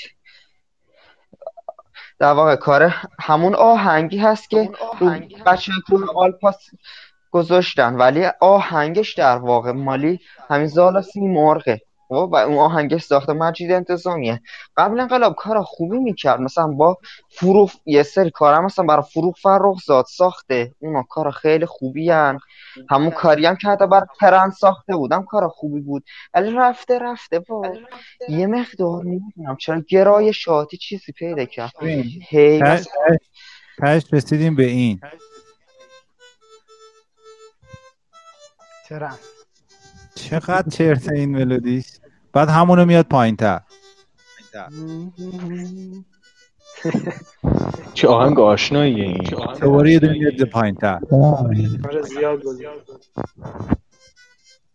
در واقع کار همون آهنگی هست که بچه کوه آلپاس گذاشتن، ولی آهنگش در واقع مالی همین زالاسی مرغه و اون آهنگش ساخته مجید انتظامیه. قبل انقلاب کارا خوبی میکرد، مثلا با فروغ یه سری کارا مثلا برای فروغ فرخزاد ساخته، اونا کارا خیلی خوبی هن. همون کاری هم که حتی برای پرند ساخته بودم کارا خوبی بود، ولی رفته رفته با یه مقدار میدونم چرا گرای شاعتی چیزی پیدا کرد. پشت رسیدیم به این چرا چقدر چرت این ملودیش، بعد همونو میاد پایین تر. چه آهنگ آشناییه این، دوباره یه دونه میاد پایین تر.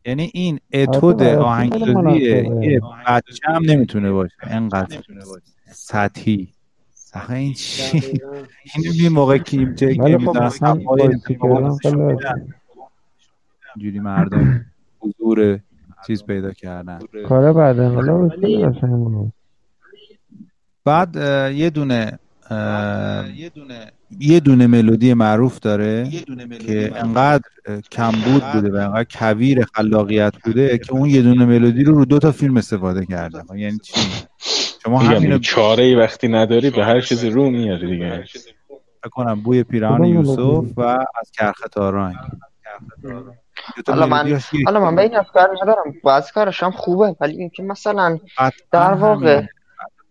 یعنی این اتود آهنگسازیه یه بچه هم نمیتونه باشه، انقدر سطحی سخه این چی؟ اینو می موقع کیم چه که میدونستم جوری مردم حضور چیز پیدا کردن کار بعد انقلاب. بعد یه دونه یه دونه یه دونه ملودی معروف داره که انقدر کمبود بوده و انقدر کویر خلاقیت بوده که اون یه دونه ملودی رو رو دو تا فیلم استفاده کرده. یعنی چی؟ شما همین چاره‌ای وقتی نداری به هر چیزی رو میاری دیگه. فکر کنم بوی پیران یوسف و از کرخ تارنگ. حالا من حالا من به این افکار ندارم، بعضی کارش هم خوبه، ولی اینکه مثلا در واقع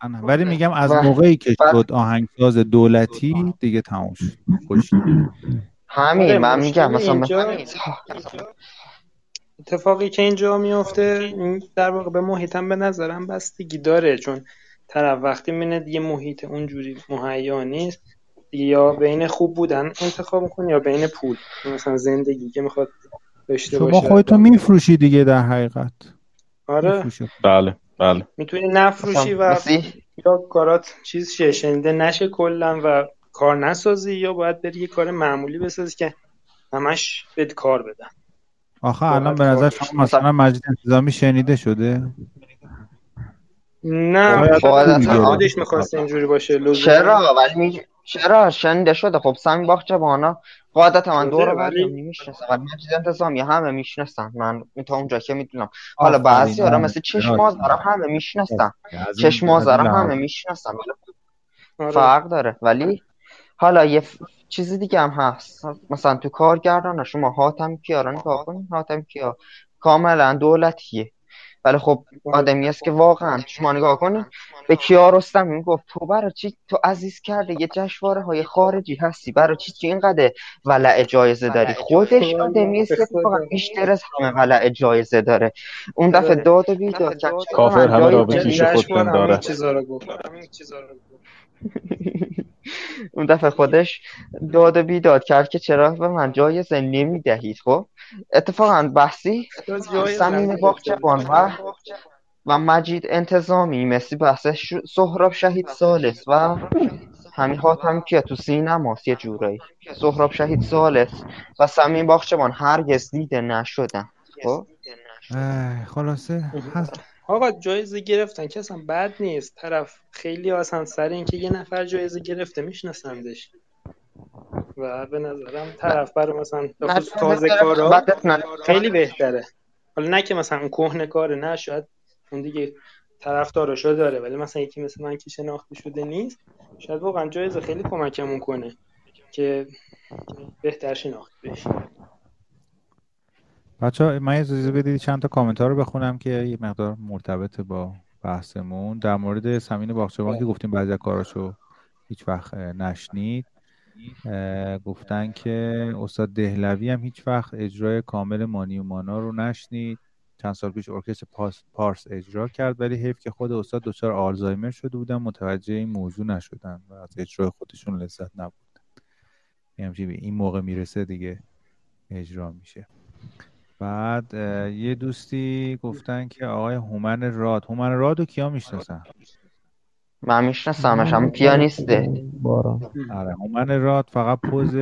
همه. ولی میگم از و... موقعی که شد آهنگساز دولتی دیگه تموم شد. همین من میگم مثلا اینجا... اتفاقی که اینجا میفته در واقع به محیطم به نظرم بستگی داره، چون طرف وقتی میبینه دیگه محیط اونجوری مهیا نیست، یا بین خوب بودن انتخاب میکنی یا بین پول، مثلا زندگی که میخواد داشته باشه. شما خودتو میفروشی دیگه در حقیقت. آره بله بله میتونی نفروشی و یا کارات چیز شه شنیده نشه کلا و کار نسازی، یا باید بری یه کار معمولی بسازی که همش بد کار بدن. آخه الان به نظر شما مثلا مجید انتظامی شنیده شده؟ نه خودش می‌خواسته اینجوری باشه لزوم. چرا ولی می... چرا شنیده شده؟ خب ثمین باغچهبان قاعدتا من دور برای نمی‌شناسم ولی مجید انتظامی همه می‌شناسن، من تا اونجا که می‌دونم. حالا بعضی آدم مثل چشمآذر همه می‌شناسن، چشمآذر همه می‌شناسن ولی فرق داره. ولی حالا یه چیزی دیگه هم هست، مثلا تو کارگردان شما حاتم کیاران کار کنین، حاتم کیا کاملا دولتیه ولی خب آدمی است که واقعا شما نگاه کنین به کیارستمی میگفت تو برای چی تو عزیز کرده یه جشنواره های خارجی هستی، برای چی که اینقدر ولع جایزه داری؟ خودش آدمی است که واقعا بیشتر از همه ولع جایزه داره. اون دفعه داد و بیداد کرد کافر همه رابطیش خودتون داره چیزا رو گفت، همین چیزا رو گفت. اون دفعه خودش داد و بیداد کرد که چرا به من جایزه نمیدهید. خب اتفاقا بحثی ثمین باغچهبان و و مجید انتظامی مثل بحث سهراب شهید سالس و همین حاتم که تو سینماست یه جورایی. سهراب شهید سالس و ثمین باغچهبان هرگز دیده نشدن. خب خلاصه آقا جایزه گرفتن که اصلا بد نیست، طرف خیلی اصلا سر این که یه نفر جایزه گرفته میشناسندش و به نظرم طرف برای مثلا تازه کارا خیلی بهتره. حالا نه که مثلا کهنه کاره، نه شاید اون دیگه طرفداراشو داره ولی مثلا یکی مثل من که شناخته شده نیست شاید واقعا جایزه خیلی کمکمون کنه که بهتر شناخته بشه. بچه من یه اجازه بدید چند تا کامنت ها رو بخونم که یه مقدار مرتبط با بحثمون در مورد ثمین باغچه‌بان که گفتیم بعضی کاراشو هیچ وقت نشنید. گفتن که استاد دهلوی هم هیچ وقت اجرای کامل مانی و مانا رو نشنید، چند سال پیش ارکستر پارس اجرا کرد ولی حیف که خود استاد دچار آلزایمر شده بودن متوجه این موضوع نشدن و از اجرای خودشون لذت نبردن. همینجوری این موقع میرسه دیگه اجرا میشه. بعد یه دوستی گفتن که آقای هومن راد، هومن رادو کیا میشناسن؟ من میشناسمش، هم پیانیسته. آره هومن راد فقط پوز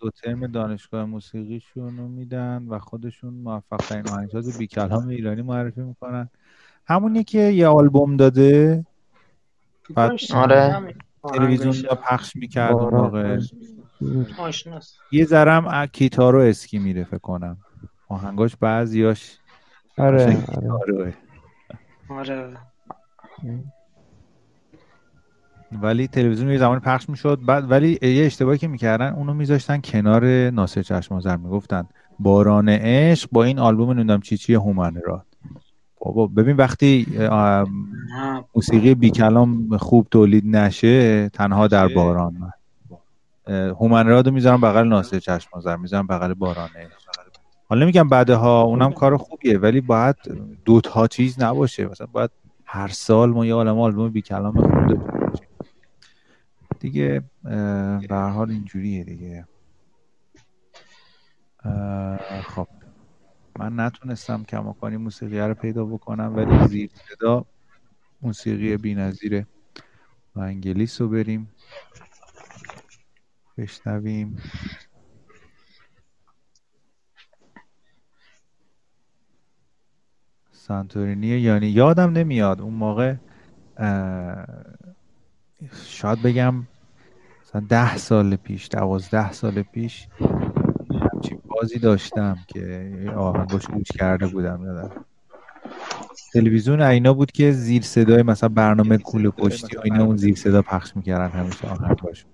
دو ترم دانشگاه موسیقیشونو میدن و خودشون موفق ترین آهنگساز بی کلام ایرانی معرفی میکنن. همونی که یه آلبوم داده بعد آره تلویزیون یا پخش میکرد اون موقع. یه ذرم گیتار و اسکی میره فکر کنم آهنگاش بعضیاش. آره آره آره ولی تلویزیون یه زمان پخش میشد بعد ولی یه اشتباهی که میکردن اونو میذاشتن کنار ناصر چشمآذر، میگفتن باران عشق با این آلبوم نمیدونم چی چی هومن راد. بابا ببین وقتی موسیقی بی کلام خوب تولید نشه تنها در باران من هومن رادو میذارم بغل ناصر چشمآذر، میذارم بغل باران عشق. حالا نمیگم بعدها اونم کار خوبیه ولی باید دو تا چیز نباشه، مثلا باید هر سال ما یه عالمه آلبوم بی کلام خوب داشته باشیم دیگه. به هر حال اینجوریه دیگه. خب من نتونستم کماکانی موسیقی رو پیدا بکنم ولی زیر صدا موسیقی بی‌نظیر ونگلیس رو بریم بشنویم. سانتورینی یعنی یادم نمیاد اون موقع شاید بگم مثلا ده سال پیش دوازده سال پیش همچین بازی داشتم که آهنگش گوش کرده بودم یادم. تلویزیون اینا بود که زیر صدای مثلا برنامه کوله پشتی اینا اون زیر صدا پخش میکردن همیشه آهنگاش.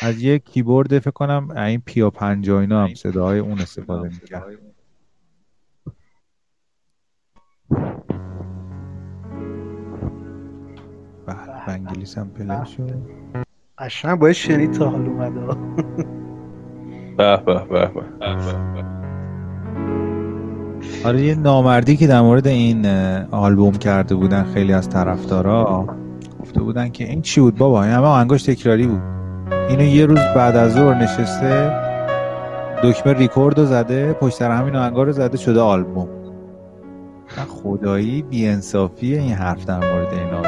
از یک کیبورد فکر کنم این پیا پنجاه اینا هم صداهای اون استفاده میکرد. بله انگلیس هم پلی شد قشنگ باید شنید تا حال اومده. به به به به آره یه نامردی که در مورد این آلبوم کرده بودن خیلی از طرفدارا گفته بودن که این چی بود بابا، این همه آهنگاش تکراری بود، اینو یه روز بعد از ظهر نشسته دکمه ریکورد رو زده پشت سر همین آهنگا رو زده شده آلبوم. و خدایی بی‌انصافی این حرف در مورد اینا بود.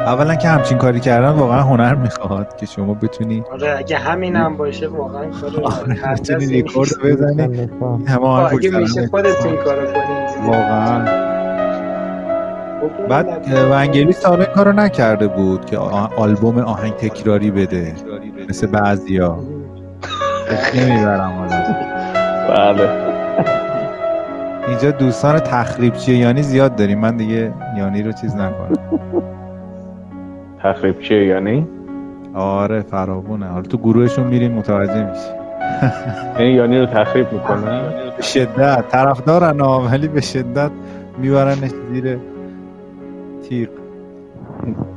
اولا که همچین کاری کردن واقعا هنر میخواد که شما بتونی آره اگه همینم باشه واقعا کار بتونی ریکورد بزنی همه اگه میشه خودت این کارو کنی واقعا. بعد ونگلیس تا حالا این کارو نکرده بود که آلبوم آهنگ تکراری بده مثل بعضیا. نمیبرم آزاد. بله اینجا دوستان تخریبچی یعنی زیاد داریم. من دیگه یعنی رو چیز نکنم. تخریبچی یعنی؟ آره فراوونه. حالا تو گروهشون میریم متوجه میشی. یعنی یعنی رو تخریب میکنن؟ به شدت طرفدارن ولی به شدت میبرنش زیر تیغ.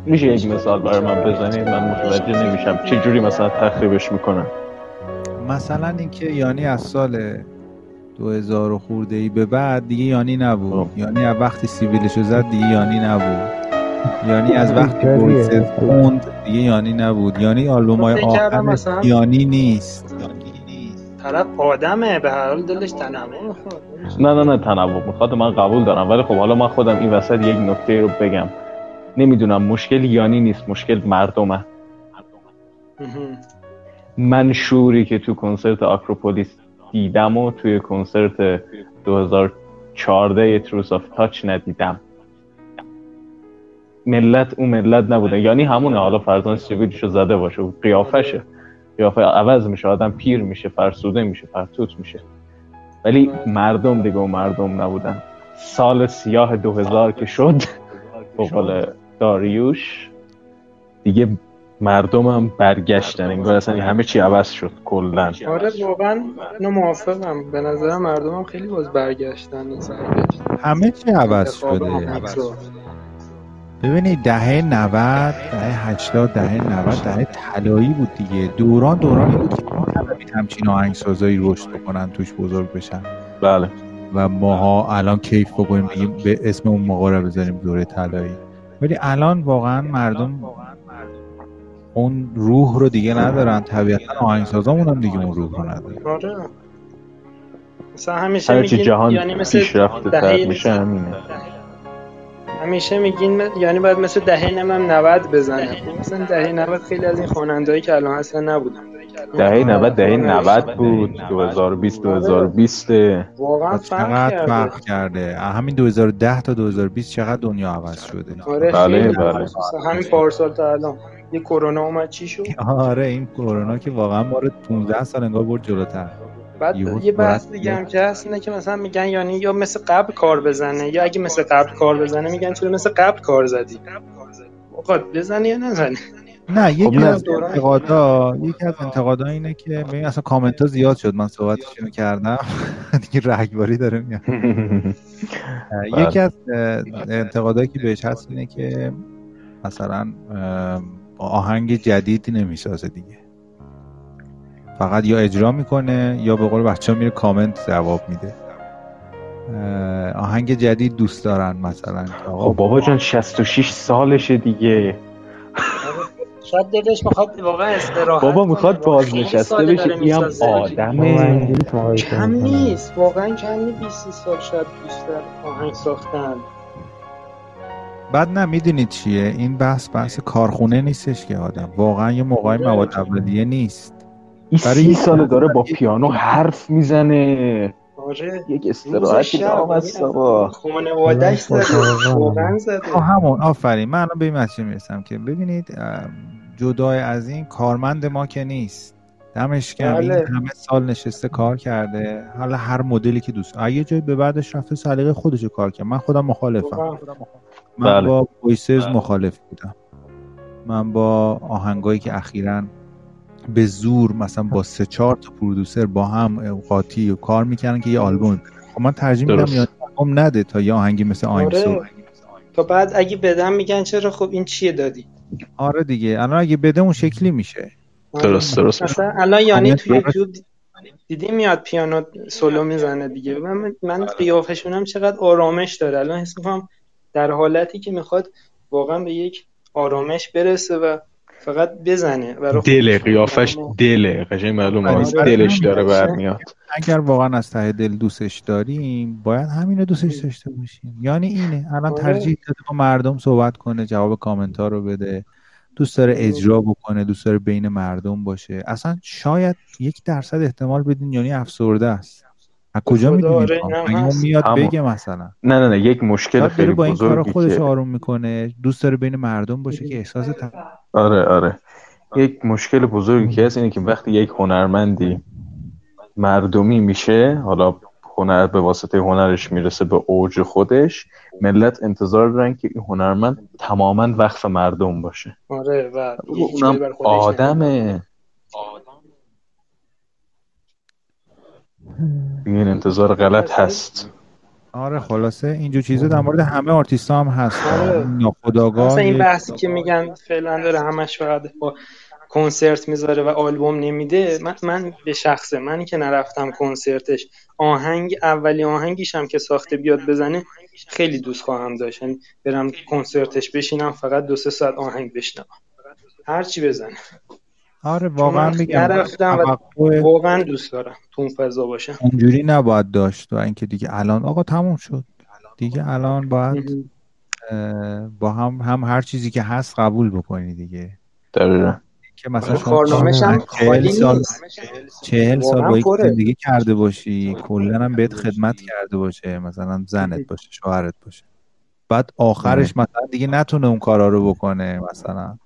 میشه یک مثال برای من بزنید؟ من متوجه نمیشم چه جوری مثلا تخریبش میکنن. مثلا اینکه یعنی از سال دو هزار خورده ای به بعد دیگه یعنی نبود. آه. یعنی از وقتی سیویلشو زد دیگه یعنی نبود. یعنی از وقتی بویسز خوند دیگه یعنی نبود. یعنی آلبومای آخر یعنی نیست. طرف آدمه به هر حال دلش تنوع میخواد. نه نه نه تنوع میخواد من قبول دارم، ولی خب حالا من خودم این وسط یک نکته رو بگم. نمیدونم مشکل یعنی نیست، مشکل مردمه. مردمه. منشوری که تو کنسرت آکروپولیس دیدم و توی کنسرت دو هزار و چهارده تروس آف تاچ ندیدم. ملت اون ملت نبودن. یعنی همونه. حالا فرزان سیویدشو زده باشه و قیافشه، قیافه عوض میشه، آدم پیر میشه، فرسوده میشه، فرتوت میشه، ولی مردم دیگه و مردم نبودن. سال سیاه دو هزار که شد بقول داریوش دیگه مردم هم برگشتن، انگار اصلا همه چی عوض شد کلا. آره واقعا اینو موافقم. به نظر مردم هم خیلی باز برگشتن. همه چی عوض شده. ببینید دهه نود، دهه هشتاد، دهه نود دهه طلایی بود دیگه. دوران دورانی بود که ما همچین آهنگسازایی رشد بکنن، توش بزرگ بشن. بله. و ماها الان کیف بکنیم بگیم به اسم اون موقع رو بذاریم دوره طلایی. ولی الان واقعا مردم اون روح رو دیگه ندارن. طبیعتا آهنگسازامون هم دیگه اون روح رو ندارن. آره. مثلا همیشه میگیم یعنی مثل پیشرفت تر میشه همینه. همیشه میگین یعنی باید مثل دهه نود بزنه. مثلا دهه نود خیلی از این خوانندهایی که الان اصلا نبودن. دهه نود دهه نود بود. دو هزار و بیست دو هزار و بیست واقعا فرق, فرق کرده. همین دو هزار و ده تا دو هزار و بیست چقدر دنیا عوض شده. آره بله بله. همین پارسال تا الان یه کرونا اومد چی شد. آره این کرونا که واقعا ما رو پانزده سال انگار برد جلوتر. بعد یه بحث دیگه هم که هست اینه که مثلا میگن یعنی یا مثل قبل کار بزنه، یا اگه مثل قبل کار بزنه میگن چرا مثل قبل کار زدی. آقا بزنی یا نزنی. نه یکی از انتقادا یکی از انتقادا اینه که ببین اصلا کامنت ها زیاد شد. من صحبتش رو کردم دیگه رگباری داره میاد. یکی از انتقادایی که بهش هست اینه که مثلا آهنگ جدیدی نمیسازه دیگه، فقط یا اجرا میکنه یا به قول بچه‌ها میره کامنت جواب میده. آهنگ جدید دوست دارن مثلا. آقا بابا جان شصت و شش سالشه دیگه. شاید دلش میخواد واقعا استراحت. بابا میخواد بازنشسته بشه. این هم آدمه کم نیست واقعا. کم نیست. بیست سال شاید بیشتر آهنگ ساختن. بعد نه میدونید چیه این بحث بحث کارخونه نیستش که آدم واقعا یه موقعی مواد اولیه نیست. سی ساله داره با پیانو حرف میزنه. آره یک استراحتی داره بابا. خانواده‌اش واقعا زده. همون آفرین. من الان به این مسئله میرسم که ببینید جدای از این کارمند ما که نیست. دمش گرم این همه سال نشسته کار کرده. حالا هر مدلی که دوست اگه جای به بعدش رفته سلیقه خودشو کار کنه. من خودم مخالفم. من بله. با وایسز مخالف بودم. من با آهنگایی که اخیراً به زور مثلا با سه چهار تا پرودوسر با هم قاطی و کار میکنن که یه آلبوم بده. خب من ترجیح میدم یا آلبوم نده تا یه آهنگی مثل آیم سو. تا بعد اگه بدم میگن چرا خب این چیه دادی. آره دیگه الان اگه بده اون شکلی میشه. درست درست. مثلا الان یعنی تو یوتیوب دیدی میاد پیانو سولو میزنه دیگه. من من قیافشونم چقدر آرامش داره. الان حس میکنم در حالتی که میخواد واقعا به یک آرامش برسه و فقط بزنه برای دل قیافش ما... دله قشنگ معلومه از دلش داره برمیاد. اگر واقعا از ته دل دوستش داریم باید همینو دوستش داشته باشیم، یعنی اینه الان ترجیح داده با مردم صحبت کنه، جواب کامنت‌ها رو بده، دوست داره اجرا بکنه، دوست داره بین مردم باشه. اصلا شاید یک درصد احتمال بدین یعنی افسرده است. از کجا میدونید؟ اگه میاد بگه مثلا نه نه نه یک مشکل خیلی با این کار خودش آروم میکنه، دوست داره بین مردم باشه که احساس تن... آره آره یک مشکل بزرگی که هست اینه که وقتی یک هنرمندی مردمی میشه، حالا هنر به واسطه هنرش میرسه به اوج خودش، ملت انتظار دارن که این هنرمند تماما وقف مردم باشه. آره و اونم آدمه، این انتظار غلط هست. آره خلاصه اینجور چیزه در مورد همه آرتیستا هم هست. آره. ناخودآگاه مثلا این بحثی که میگن فعلا داره همش فقط با کنسرت میذاره و آلبوم نمیده، من, من به شخصه من که نرفتم کنسرتش، آهنگ اولی آهنگیش هم که ساخته بیاد بزنه خیلی دوست خواهم داشت، یعنی برم کنسرتش بشینم فقط دو سه ساعت آهنگ بشنوم هر چی بزنه. آره واقعا میگم نرفتم و واقعا دوست دارم تو اون فضا باشم. اونجوری نباید داشت و اینکه دیگه الان آقا تموم شد دیگه، الان باید با هم هم هر چیزی که هست قبول بکنی دیگه. درسته که مثلا کارنامه‌ش هم خیلی سال چهل سال با یک زندگی کرده باشی، کلا هم بهت خدمت کرده باشه، مثلا زنت باشه، شوهرت باشه، بعد آخرش مثلا دیگه نتونه اون کارا رو بکنه، مثلا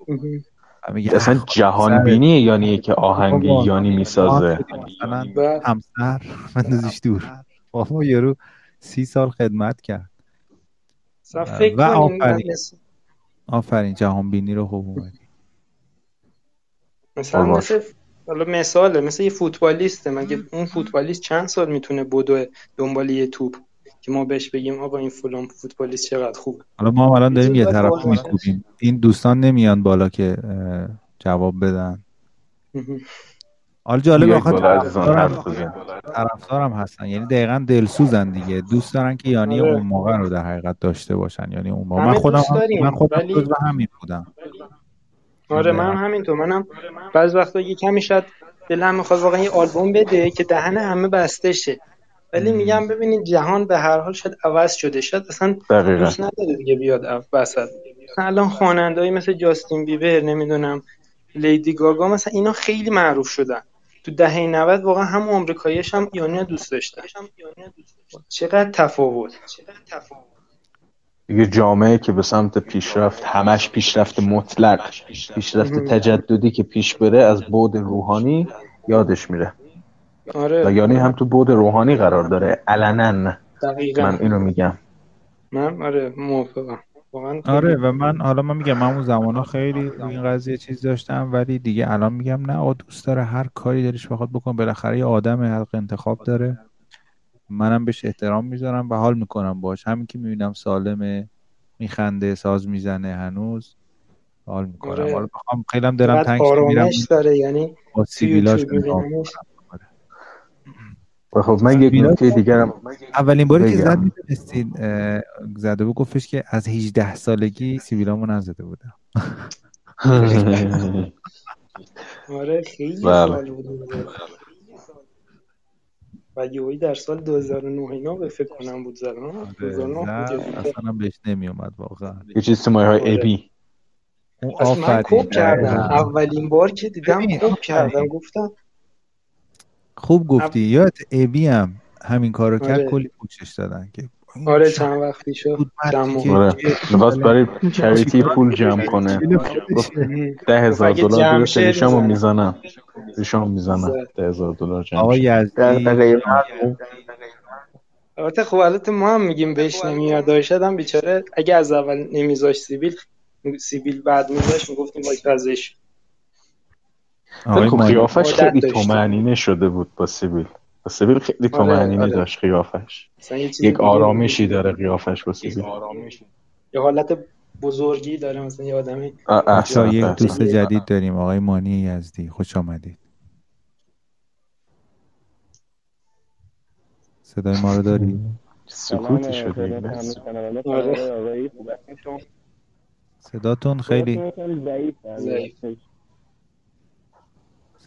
اصلا جهان بینی یعنی که آهنگ یعنی میسازه همسر مندازیش دور بابا، یارو سی سال خدمت کرد و آفرین آفرین جهان بینی رو خوب اومدی. مثلا مثل مثاله مثل یه فوتبالیسته، مگه اون فوتبالیست چند سال میتونه بدو دنبال یه توپ که ما بهش بگیم آقا این فلان فوتبالیست چقدر خوبه؟ حالا ما الان داریم یه طرف میکوبیم، این دوستان نمیان بالا که جواب بدن. حالا جالب آخه طرفدارم هستن، یعنی دقیقاً دلسوزن دیگه، دوست دارن که یعنی اون موقع رو در حقیقت داشته باشن، یعنی اون موقع. من خودم من خودم جزو همین بودم. آره من همینطور، منم بعضی وقتا یه کمی شاید دلم میخواد واقعا یه آلبوم بده که دهن همه بسته شه، ولی میگم ببینید جهان به هر حال شاید عوض شده، شاید اصلا دوست نداره دیگه بیاد وسط. الان خواننده‌ای مثل جاستین بیبر، نمیدونم لیدی گاگا، مثلا اینا خیلی معروف شدن تو دهه نود، واقعا هم آمریکایی‌اش هم یعنی دوست داشتن. چقدر تفاوت چقدر تفاوت یه جامعه که به سمت پیشرفت، همش پیشرفت مطلق، پیشرفت تجددی که پیش بره از بعد روحانی یادش میره. آره. یعنی هم تو بعد روحانی قرار داره علناً. دقیقاً. من اینو میگم. من آره موافقم. واقعاً. آره و من حالا من میگم من اون زمانا خیلی این قضیه چیز داشتم، ولی دیگه الان میگم نه، دوست داره هر کاری دلش بخواد بکن، بالاخره یه آدم حق انتخاب داره. منم بهش احترام میذارم و حال میکنم باش، همین که میبینم سالمه، میخنده، ساز میزنه، هنوز حال میکنم. آره. حالا بخوام خیلی هم دلم تنگ میشه، میرم داره یعنی سیبیلاش میگم. خب من یک نکته دیگرم اولین باری که زد میتونستین زده بود گفتش که از هجده سالگی سیبیلامو نزده بودم. آره خیلی سال بود و یوی در سال دو هزار و نه اینا به فکر کنم بود زدم. اصلا بهش نمی اومد واقعا یه چیز تو مایهای ابی. اصلا من کوب کردم اولین بار که دیدم کوب کردم، گفتم خوب گفتی. یاد ابی هم همین کارو کرد، کلی پوچش دادن که آره چند وقتی شد دمو می‌خواست برای چریتی پول جمع کنه، گفت ده هزار دلار درش نشامو میزنم نشامو میزنم ده هزار دلار جمع. آقا یزدی البته خب البته ما هم میگیم بهش نمیاد، آیشدم بیچاره اگه از اول نمیذاش سیبیل سیبیل بعد میذاش میگفتیم وای فازش. خب قیافش خیلی تومعنینه شده بود با سیبیل، با سیبیل خیلی تومعنینه. آره، آره. داشت قیافش یک آرامشی داره، قیافش با سیبیل یه حالت بزرگی داره، مثلا یه آدمی. اصلا یک دوست جدید داریم، آقای مانی یزدی، خوش آمدید. صدای ما رو داریم؟ سکوتی شده. آقای صداتون خیلی ضعیفه.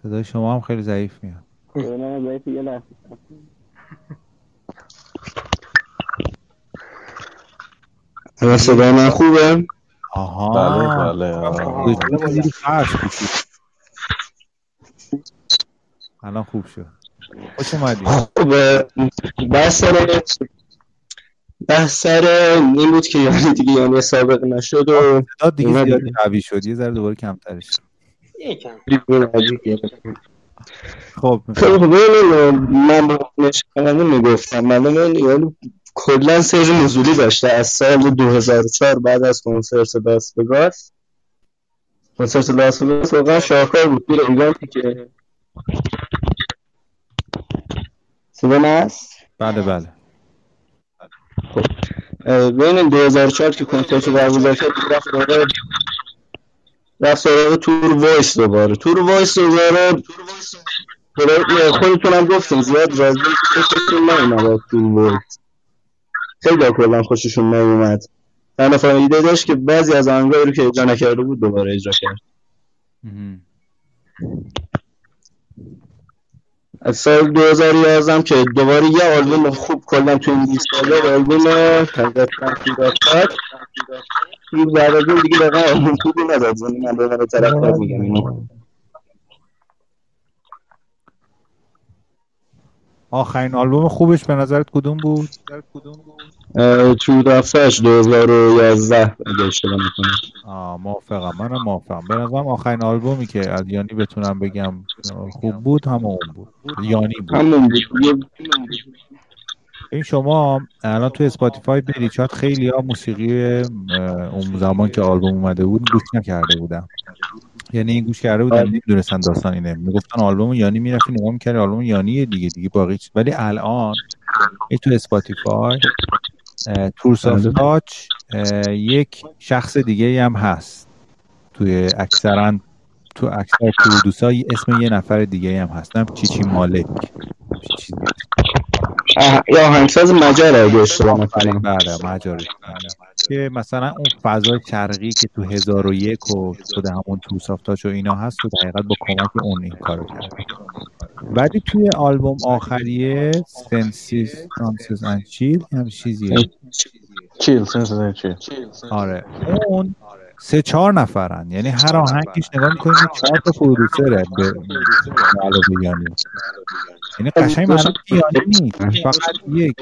صدای شما هم خیلی ضعیف میاد. من ضعیف یه لحظه. الان صدای من خوبه؟ آها. بله بله. الان خوب شد. خوش اومدید. خوبه. بس سر بس سر این بود که یعنی دیگه یعنی سابق نشد و صدا دیگه زیاد قوی شد. یه ذره دوباره کمترش شد. یکم. خب خب من مش کردم میگفتم معلومه یعنی کلا سری نزولی داشته از سال دو هزار و چهار بعد از کنسرت لاس وگاس. کنسرت لاس وگاس واقعا شاهکار بود. دیر ایونتی که سلام است. بله بله. خب بین دو هزار و چهار که کنسرت برگزار شد رفت دوره رفت سراغ تور وایس دوباره تور وایس دوباره تور وایس دوباره خودتونم گفتم زیاد راضی خوششون نمیاد تور وایس. خیلی کلا خوششون نمیاد. من فهمیده داشت که بعضی از آهنگایی رو که اجرا نکرده بود دوباره اجرا کرد. از سال دو هزار و یازده که دوباره یه آلبوم خوب کلا تو این ساله آلبوم تازه تقریبا شد. این زادگی دیگه واقعا خوبی نداد. من دوباره طرفدار میگم اینو. آخرین آلبوم خوبش به نظرت کدوم بود؟ در کدوم بود؟ تو دفترش دو هزار و یازده اگه اشتباه نکنم. آ موافقم. منم موافقم. به نظرم آخرین آلبومی که از یانی بتونم بگم خوب بود همون بود. یانی بود. همون بود. این شما الان تو اسپاتیفای برید چات خیلی‌ها موسیقی اون زمان که آلبوم اومده بود گوش نکرده بودن. یعنی این گوش کرده بودن نمی‌دونستن داستان اینه. میگفتن آلبوم یعنی میرفتن نگاه می‌کردن آلبوم یعنی دیگه دیگه باقی چیز. ولی الان تو اسپاتیفای تورس آف تاچ یک شخص دیگه هم هست. توی اکثرا تو اکثر پرودوسرها اسم یه نفر دیگه هم هست. هم چیچی مالک. چیزی یا آهنگساز مجاره اگه اشتباه نکنم. بله مجاره که مثلا اون فضای شرقی که تو هزار و یک و خود همون تو سافتاچ و اینا هست تو دقیقاً با کمک اون این کارو کرد. ولی توی آلبوم آخریه سنسیس سانسز اند چیل هم چیزیه چیل سنسز اند چیل. آره اون سه چهار نفرن یعنی هر آهنگیش نگاه می‌کنی چهار تا پرودوسره به علاوه یعنی یعنی قشنگ معلومه یعنی فقط یک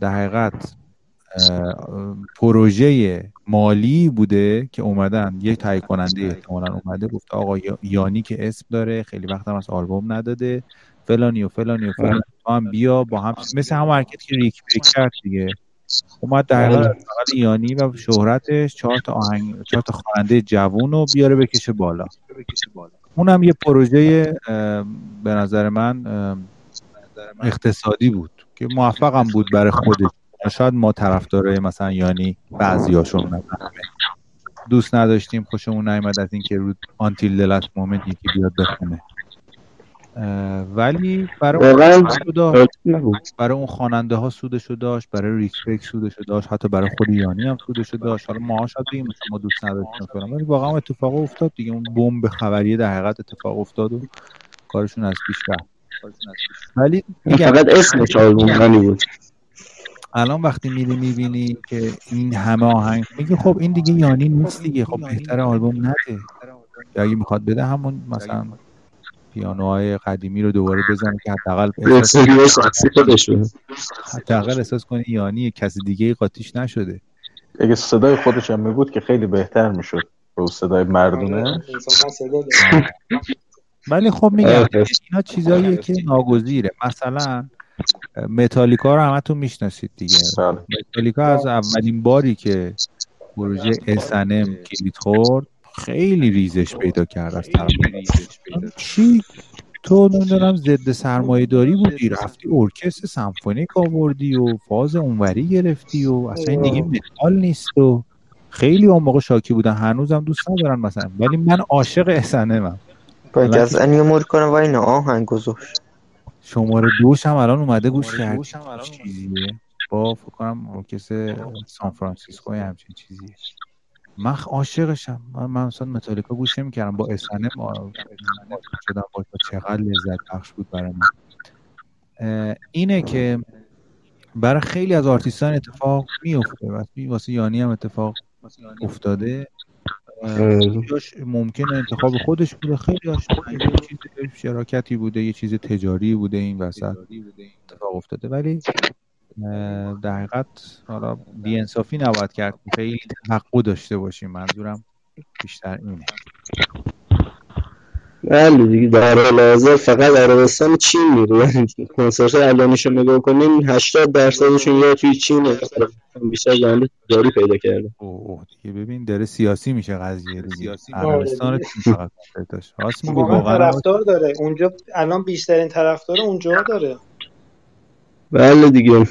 در حقیقت پروژه مالی بوده که اومدن یک تایید کننده احتمالاً اومده گفت آقا یعنی که اسم داره خیلی وقت هم از آلبوم نداده فلانی و فلانی و فلانی هم بیا با هم مثل هم حرکت که ریک پیک کرد دیگه اومد در حقیقت یعنی و شهرتش چهار تا آهنگ چهار تا خواننده جوونو بیاره بکشه بالا بکشه بالا. اونم یه پروژه به نظر من اقتصادی بود که موفقم بود برای خودش. شاید ما طرفدارای مثلا یعنی بعضیاشون نفهمه دوست نداشتیم خوشمون نیامد از اینکه رو آنتیل دلت مومنت یکی بیاد بخونه ولی برای اون سودا برای اون خواننده ها سودشو داشت برای ریسپکت سودشو داشت حتی برای خود یانی هم سودشو داشت. حالا ما شاید بگیم ما دوست نداشتیم فلان ولی واقعا اتفاق افتاد دیگه اون بمب خبری در حقیقت اتفاق افتاد و کارشون از پیش رفت. ولی فقط اسمش آلبوم یعنی بود. الان وقتی میری میبینی که این همه آهنگ میگه خب این دیگه یعنی نیست دیگه خب بهتره آلبوم نده اگه میخواد بده همون مثلا پیانوهای قدیمی رو دوباره بزنه که حداقل حداقل احساس کنه یعنی کسی دیگه قاطیش نشده. اگه صدای خودش هم میبود که خیلی بهتر میشد رو صدای مردونه. ولی خب میگم اینا چیزاییه که ناگزیره. مثلا متالیکا رو همتون میشناسید دیگه. متالیکا از اولین باری که پروژه اس ان ام کلید خورد خیلی ریزش پیدا کرد از طرف ریزش پیدا چی تو نمیدونم ضد سرمایه‌داری بودی رفتی ارکستر سمفونیک آوردی و فاز اونوری گرفتی و اصلا این دیگه متال نیست و خیلی اون موقع شاکی بودن هنوزم دوست ندارن مثلا. ولی من عاشق اس ان امم باید از ان یمور کنم و این آهنگ گذاشت شماره دوش هم الان اومده گوش کرد چیزیه با فکر کنم ارکستر سان فرانسیسکو همچین چیزیه من عاشقشم. من من مثلا متالیکا گوش نمی‌کردم، با اسنم شدم با چقدر لذت بخش بود برای من. اینه که برای خیلی از آرتیستان اتفاق میفته، واسه واسه یانی هم اتفاق افتاده. ممکنه انتخاب خودش بوده، خیلی هاش شراکتی بوده، یه چیز تجاری بوده این وسط اتفاق افتاده، ولی در حقیقت حالا بی‌انصافی نباید کرد، خیلی تحقق داشته باشیم. منظورم بیشتر اینه. بله دیگه، در حال حاضر فقط عربستان چین میره، کنسرت علانیشو نگاه کنین هشتاد درصدشون یا توی چینه، بیشتر یعنی داری پیدا کرده. اوه اوه دیگه ببین داره سیاسی میشه قضیه، سیاسی عربستان چین فقط داشت. راست میگه، واقعا طرفدار داره اونجا، الان بیشترین طرفدار اونجا داره. بله دیگه،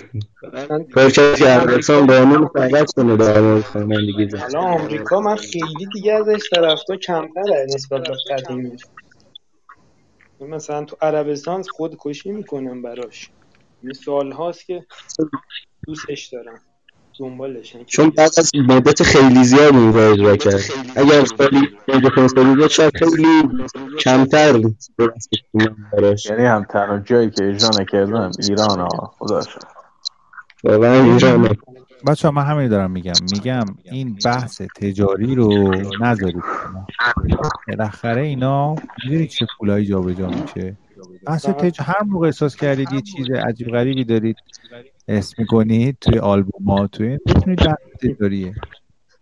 کارکرد که عربستان بانون فقط کنه در آمریکا دیگه. الان آمریکا من خیلی دیگه ازش طرفدار کمتره نسبت به قدیمش. مثلا تو عربستان خودکشی میکنم براش، یه سوال هاست که دوستش دارم دنبالشن، چون بعد از مدت خیلی زیاد اون رو اجرا کرد. اگر سالی اجرا کنسولیده شد خیلی کمتر براش، یعنی هم تنها جایی که اجرا نکردم ایران ها خدا شد واقعا ایران ها. بچه ها من همین دارم میگم، میگم این بحث تجاری رو نذارید. بالاخره اینا میدونید چه پولایی جا به جا میشه. بحث تج... هر موقع احساس کردید یه چیز عجیب غریبی دارید اسم میکنید توی آلبوم ها، توی میتونید بحث تجاریه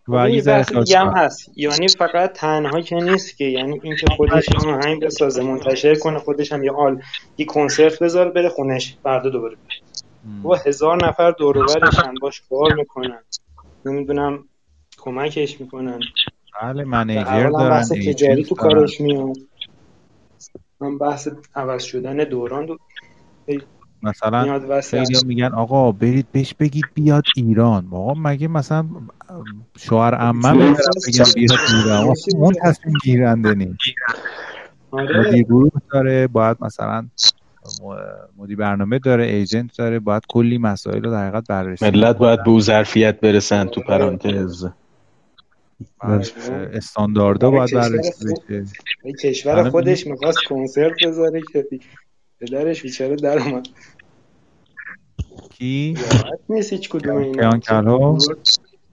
و یه بحث دیگه هم هست. یعنی فقط تنها که نیست که، یعنی این که خودش هم همین بسازه منتشر کنه، خودش هم یه آل یه کنسرت بذاره بره خونش فردا دوباره و هزار نفر دور و برشن باش کار میکنن، نمیدونم کمکش میکنن. بله منیجر دارن، بحث تجاری تو کارش میاد. من بحث عوض شدن دوران دو... مثلا خیلی میگن آقا برید بهش بگید بیاد ایران. آقا مگه مثلا شوهر عمم بگن بیاد ایران؟ اون تصمیم گیرنده نیست. مدیر گروه داره، باید مثلا مدیر برنامه داره، ایجنت داره، باید کلی مسائل رو در حقیقت بررسی. ملت باید به اون ظرفیت برسن تو پرانتز. استانداردا باید بررسی بشه. این کشور خودش می‌خواست کنسرت بذاره که پدرش بیچاره در اومد. کی؟ راحت نیست هیچ کدوم اینا. کلها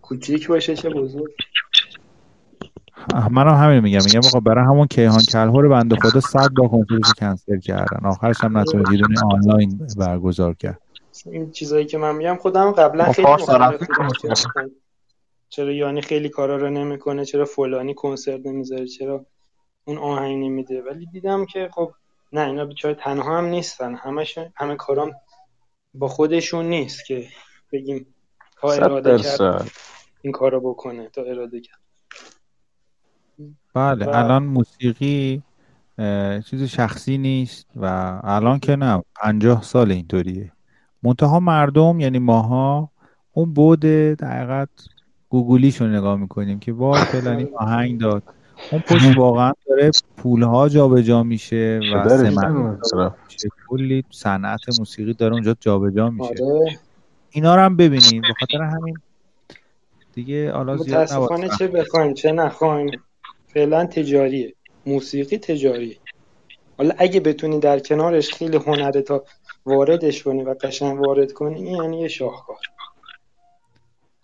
کوچیک باشه چه بزرگ. منم همین میگم، میگم آقا برای همون کیهان کلهر بنده خدا صد تا کنسرت کنسل کردن، آخرش هم نتونست یه دونه آنلاین برگزار کرد. این چیزایی که من میگم خودم قبلا خیلی مخالف بودم. چرا یعنی خیلی کارا رو نمیکنه، چرا فلانی کنسرت نمیذاره، چرا اون آهنگ نمیده، ولی دیدم که خب نه، اینا بیچاره تنها هم نیستن، همشون همه کارام با خودشون نیست که بگیم تا اراده کرد این کارو بکنه، تا اراده کرد. بله و... الان موسیقی چیز شخصی نیست و الان که نه پنجاه سال اینطوریه. منتها مردم یعنی ماها اون بوده دقیقاً گوگلیشو نگاه میکنیم که وای فلانی آهنگ داد، اون پشت واقعا داره پولها جابجا میشه و سمت کلی صنعت موسیقی داره اونجا جابجا میشه. اینا رو هم ببینید. به خاطر همین دیگه حالا زیاد نباشه، چه بخوایم چه نخوایم فعلا تجاریه، موسیقی تجاریه. حالا اگه بتونی در کنارش خیلی هنرتا واردش کنی و قشنگ وارد کنی، این یعنی یه شاهکار.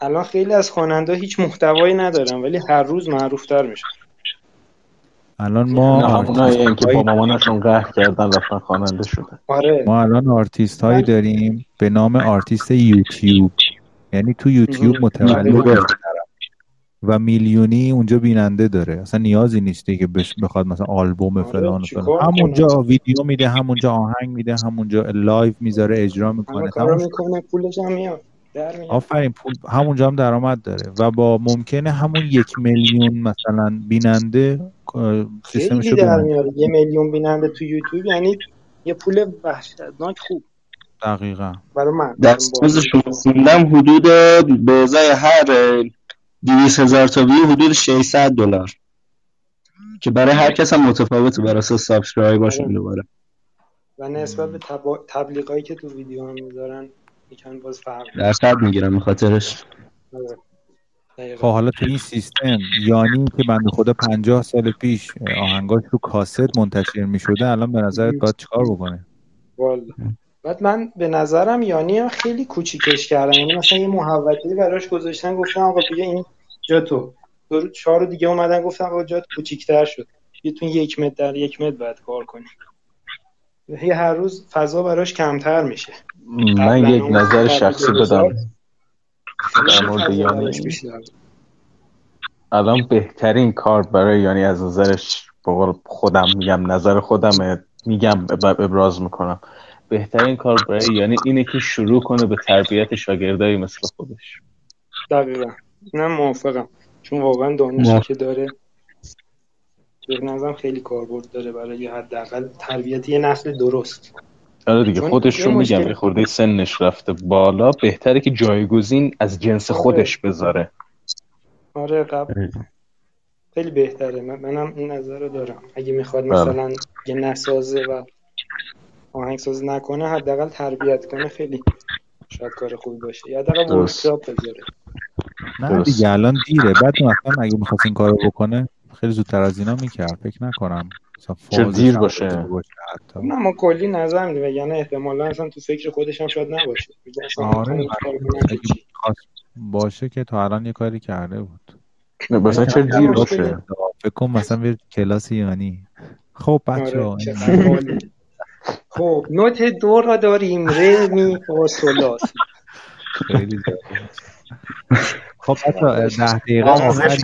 الان خیلی از خواننده هیچ محتوایی ندارن ولی هر روز معروفتر میشن. الان ما اونایی که با مامانشون قهر کردن رفتن خواننده شدن. آره. ما الان آرتیست هایی داریم به نام آرتیست یوتیوب، یعنی تو یوتیوب متولد و میلیونی اونجا بیننده داره، اصلا نیازی نیست که بخواد مثلا آلبوم فلان و فلان، همونجا ویدیو میده، همونجا آهنگ میده، همونجا لایو میذاره، اجرا میکنه، تمام میکنه، پولش هم میاد. آفرین، پول همونجا هم درآمد داره و با ممکنه همون یک میلیون مثلا بیننده سیستمشو بمونه. یه میلیون بیننده تو یوتیوب یعنی یه پول وحشتناک. خوب دقیقاً برای من دستمزدشون خوندم حدود به ازای هر دویست هزار تا ویو حدود ششصد دلار که برای هر کس هم متفاوته، برای اساس سابسکرایب باشون دوباره و نسبت به تب... تبلیغایی که تو ویدیو هم میذارن میکنن باز فرق درصد میگیرم به خاطرش. خب حالا تو این سیستم یعنی که بنده خدا پنجاه سال پیش آهنگاش رو کاست منتشر می‌شده، الان به نظرت باید چیکار بکنه؟ والا بعد من به نظرم یعنی هم خیلی کوچیکش کردم، یعنی مثلا یه محوطه‌ای براش گذاشتن، گفتم آقا دیگه این جا تو دور چهارو دیگه اومدن گفتن آقا جات کوچیک‌تر شد، یه تو یک متر در یک متر بعد کار کنی، هی هر روز فضا براش کمتر میشه. من یک نظر شخصی بدم در مورد یعنی، الان بهترین کار برای یعنی از نظرش خودم میگم، نظر خودم میگم ابراز میکنم، بهترین کار برای یعنی اینه که شروع کنه به تربیت شاگردایی مثل خودش. دقیقا اینم موافقم، چون واقعا دانشی که داره به نظرم خیلی کاربرد داره برای حداقل تربیت یه نسل درست. آره دیگه خودش رو مشکل... میگم خورده سنش رفته بالا، بهتره که جایگزین از جنس خودش بذاره. آره قبل خیلی بهتره، من منم این نظر رو دارم، اگه میخواد مثلا یه نسازه و آهنگساز نکنه حداقل تربیت کنه، خیلی شاید کار خوبی باشه، یا حداقل ورکشاپ بذاره. نه دیگه الان دیره، بعد مثلا اگه میخواست این کارو بکنه خیلی زودتر از اینا میکرد، فکر نکنم چه دیر باشه. نه ما کلی نظر میدیم، یعنی احتمالا اصلا تو فکر خودش هم شاید نباشه. آره باشه که تا الان یه کاری کرده بود، نه مثلا چه دیر باشه فکر کنم مثلا به کلاس یعنی. خب بچه‌ها خب نوت دو را داریم، ر می و سلاس خیلی زیاد. خب حتا ده دقیقه آخر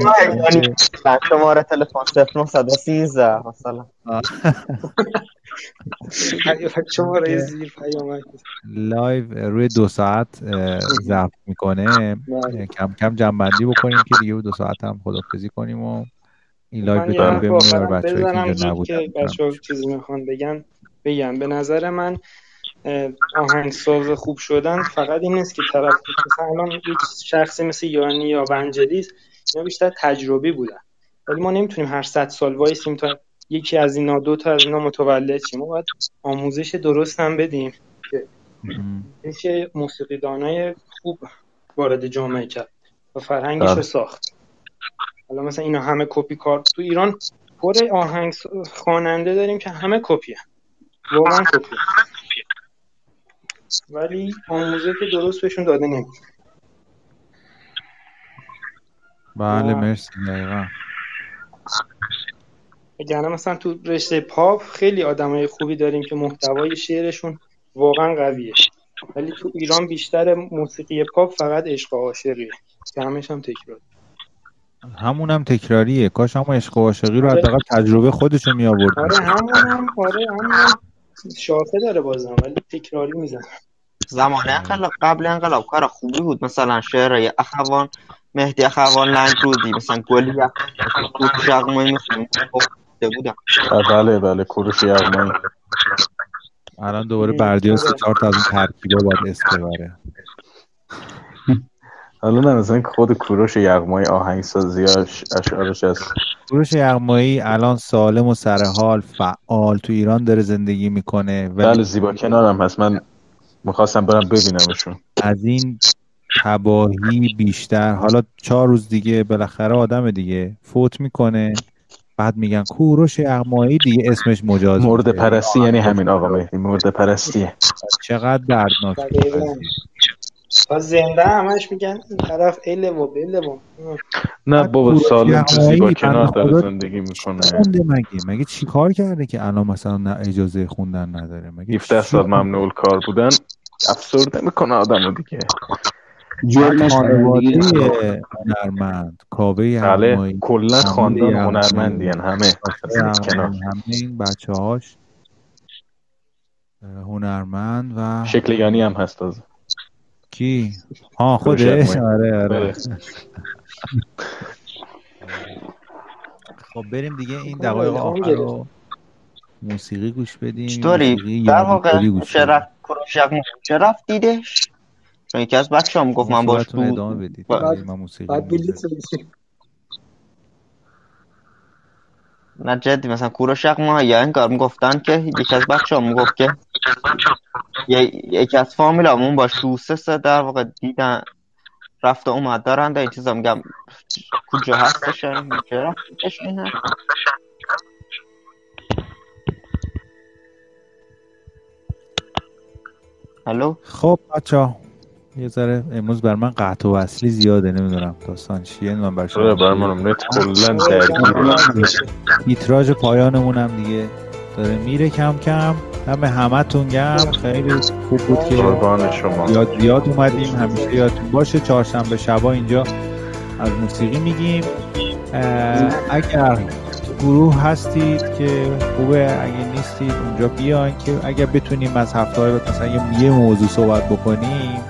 شماره تلفن صفر نه یک سه مثلا شماره زیر پیامک لایو روی دو ساعت ضبط میکنه، کم کم جمع‌بندی بکنیم که دیگه دو ساعت هم خداحافظی کنیم و این لایو بتونیم بمونه. بچه‌ها اینجا نبودن، بچه‌ها چیزی میخوان بگن بگن. به نظر من آهنگساز خوب شدن فقط این نیست که طرف مثلا الان یک شخصی مثل یانی یا ونگلیس اینا بیشتر تجربی بودن، ولی ما نمیتونیم هر صد سال وایسیم تا یکی از اینا دو تا از اینا متولد شیم، ما باید آموزش درست هم بدیم که اینکه موسیقی دانای خوب وارد جامعه کرد و فرهنگش رو ساخت. حالا مثلا اینا همه کپی کار تو ایران پر آهنگ خواننده داریم که همه کپیه، واقعا کپیه، ولی آموزه که درست بهشون داده نمیشه. بله مرسی. دقیقا یعنی مثلا تو رشته پاپ خیلی آدمای خوبی داریم که محتوای شعرشون واقعا قویه، ولی تو ایران بیشتر موسیقی پاپ فقط عشق و عاشقیه که همش هم تکرار، همون هم تکراریه. کاش همون عشق و عاشقی رو حداقل تجربه خودش رو می آورد. آره همون هم آره همون شاخه داره بازم، ولی تکراری میزن. زمان انقلاب قبل انقلاب کار خوبی بود، مثلا شعرهای اخوان مهدی اخوان لنگرودی، مثلا گلی کوروش یغمایی میخونده بودن. بله بله کوروش یغمایی. الان دوباره بردیا ستار تا از اون ترکیبه باید استواره. الان مثلا خود کوروش یغمایی آهنگسازیاش اشعارش از کوروش یغمایی الان سالم و سرحال فعال تو ایران داره زندگی میکنه. بله زیبا کنارم هست، من میخواستم برم ببینمشون. از این تباهی بیشتر حالا چهار روز دیگه بالاخره آدم دیگه فوت میکنه، بعد میگن کوروش یغمایی دیگه اسمش مجاز، مرده پرستی یعنی همین آقا مهدی مرده پرستیه. چقدر دردناک تا زنده همش میگن این طرف اله و بله و نه بابا سالم تو زیبا کنار داره زندگی میکنه. مگه مگه چی کار کرده که الان مثلا نه اجازه خوندن نداره؟ مگه هفده سال ممنوع کار بودن، افسرده میکنه آدم رو دیگه. خانوادی هنرمند کاوه یغمایی کلن خاندان هنرمندی همه همه این بچه هاش هنرمند و شکل یعنی هم هست از کی؟ آه خودش. آره آره خب بریم دیگه این دقایق آخر رو موسیقی گوش بدیم. چطوری؟ در واقع شرف کوروش یغمایی شرف دیدش؟ چون یکی از بچه هم گفت من باش بود. باید بلیت بلیت نه جدی مثلا کوروش یغمایی یا این کار میگفتن که یکی از بچه هم میگفت که یکی از فامیل همون با شوسه در واقع دیدن رفت و اومد دارن، این چیزا میگم کجا هستش اینجا اش اینا. الو خب بچا یه ذره امروز بر من قطع و وصلی زیاده، نمیدونم داستان چیه، من برشم برام نت کلا درگیره، میتراژ پایانمون هم دیگه داره میره کم کم. همه همتون گرم، خیلی خوب بود که قربان شما، یاد یاد اومدیم، همیشه یادتون باشه چهارشنبه شبا اینجا از موسیقی میگیم. اگر گروه هستید که خوبه، اگه نیستید اونجا بیان که اگر بتونیم از هفته‌های مثلا یه موضوع صحبت بکنیم،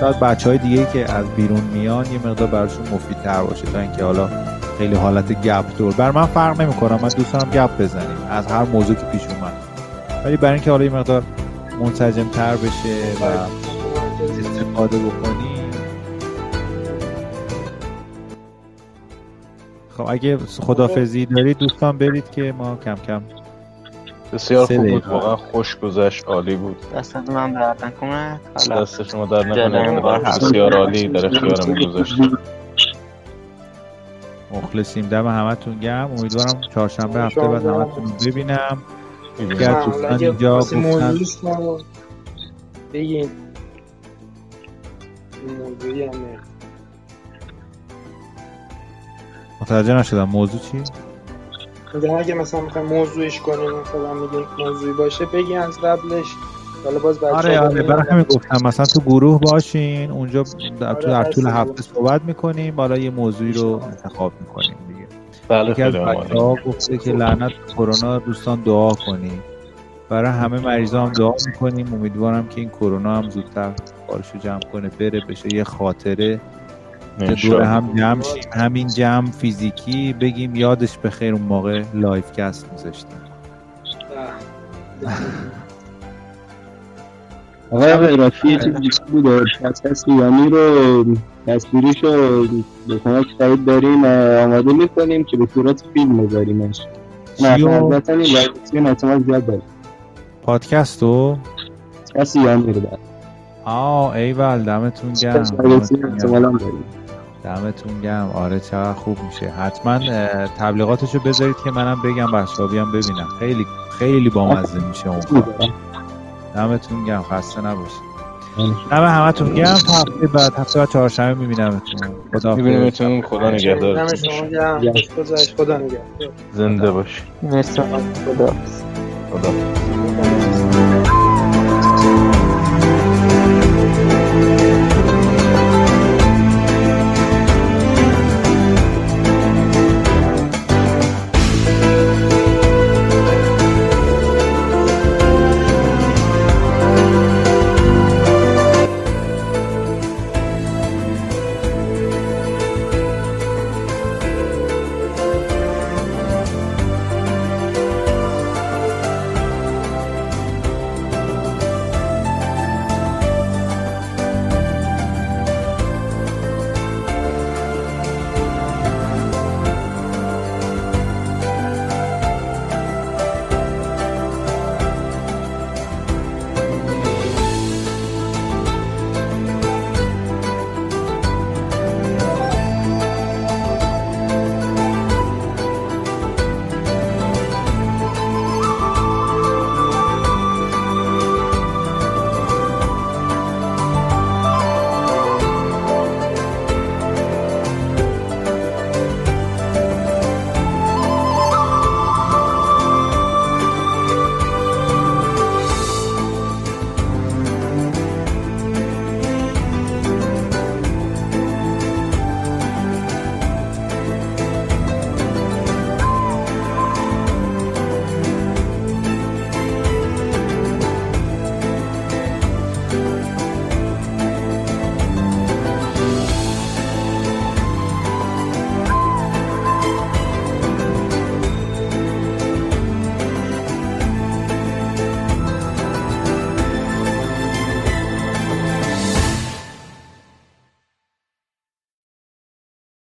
شاید بچهای دیگه که از بیرون میان یه مقدار براشون مفیدتر باشه تا اینکه حالا خیلی حالت گپ دور. بر من فرق نمی‌کنه، من دوست دارم گپ بزنیم از هر موضوعی که پیش اومد، ولی برای اینکه حالا یه مقدار منسجم تر بشه و استفاده بکنیم. خب اگه خدافظی دارید دوستان برید که ما کم کم. بسیار خوب بود، واقعا خوش گذشت، عالی بود. دستت من درد نکنه، دست شما درد نکنه، بسیار عالی در اختیارم گذاشت. مخلصیم، دم همتون گرم، امیدوارم چهارشنبه هفته بعد همتون رو ببینم. اگر دوستان اینجا گفتن بگین موضوعی هم نه، متوجه نشدم موضوع چی؟ اگه مثلا میخوایم موضوعش کنیم، مثلا میگیم موضوعی باشه بگین از قبلش. حالا باز بچه‌ها آره آره برای همین گفتم مثلا تو گروه باشین، اونجا در طول در طول هفته صحبت میکنیم، بالا یه موضوعی رو انتخاب میکنیم دیگه. بله خیلی ممنون. گفته که لعنت کرونا، دوستان دعا کنید برای همه مریضا هم دعا میکنیم، امیدوارم که این کرونا هم زودتر کارشو جمع کنه بره، بشه یه خاطره دور هم جمع شیم، همین جمع فیزیکی بگیم یادش بخیر اون موقع لایف کست میذاشتیم. آقای غیرافی یه چیزی بود پس سویانی رو تصویریش رو به کمک سعید داریم آماده میکنیم که به صورت فیلم بذاریمش. نه البته این وضعیتی ناتمام زیاد داریم پادکست رو پس سویانی رو داریم. آه ایول، دمتون گرم، دمتون گرم. آره چقدر خوب میشه، حتما تبلیغاتشو بذارید که منم بگم بخشابی هم ببینم، خیلی خیلی بامزه میشه اون کار. دمتون گرم، خسته نباشید. همه همتون گرم، هفته بعد هفته بعد چهارشنبه میبینمتون. خدا میبینمتون، خدا نگهدار. خدا نگهدار، زنده باش. مرسی، خدا خدا.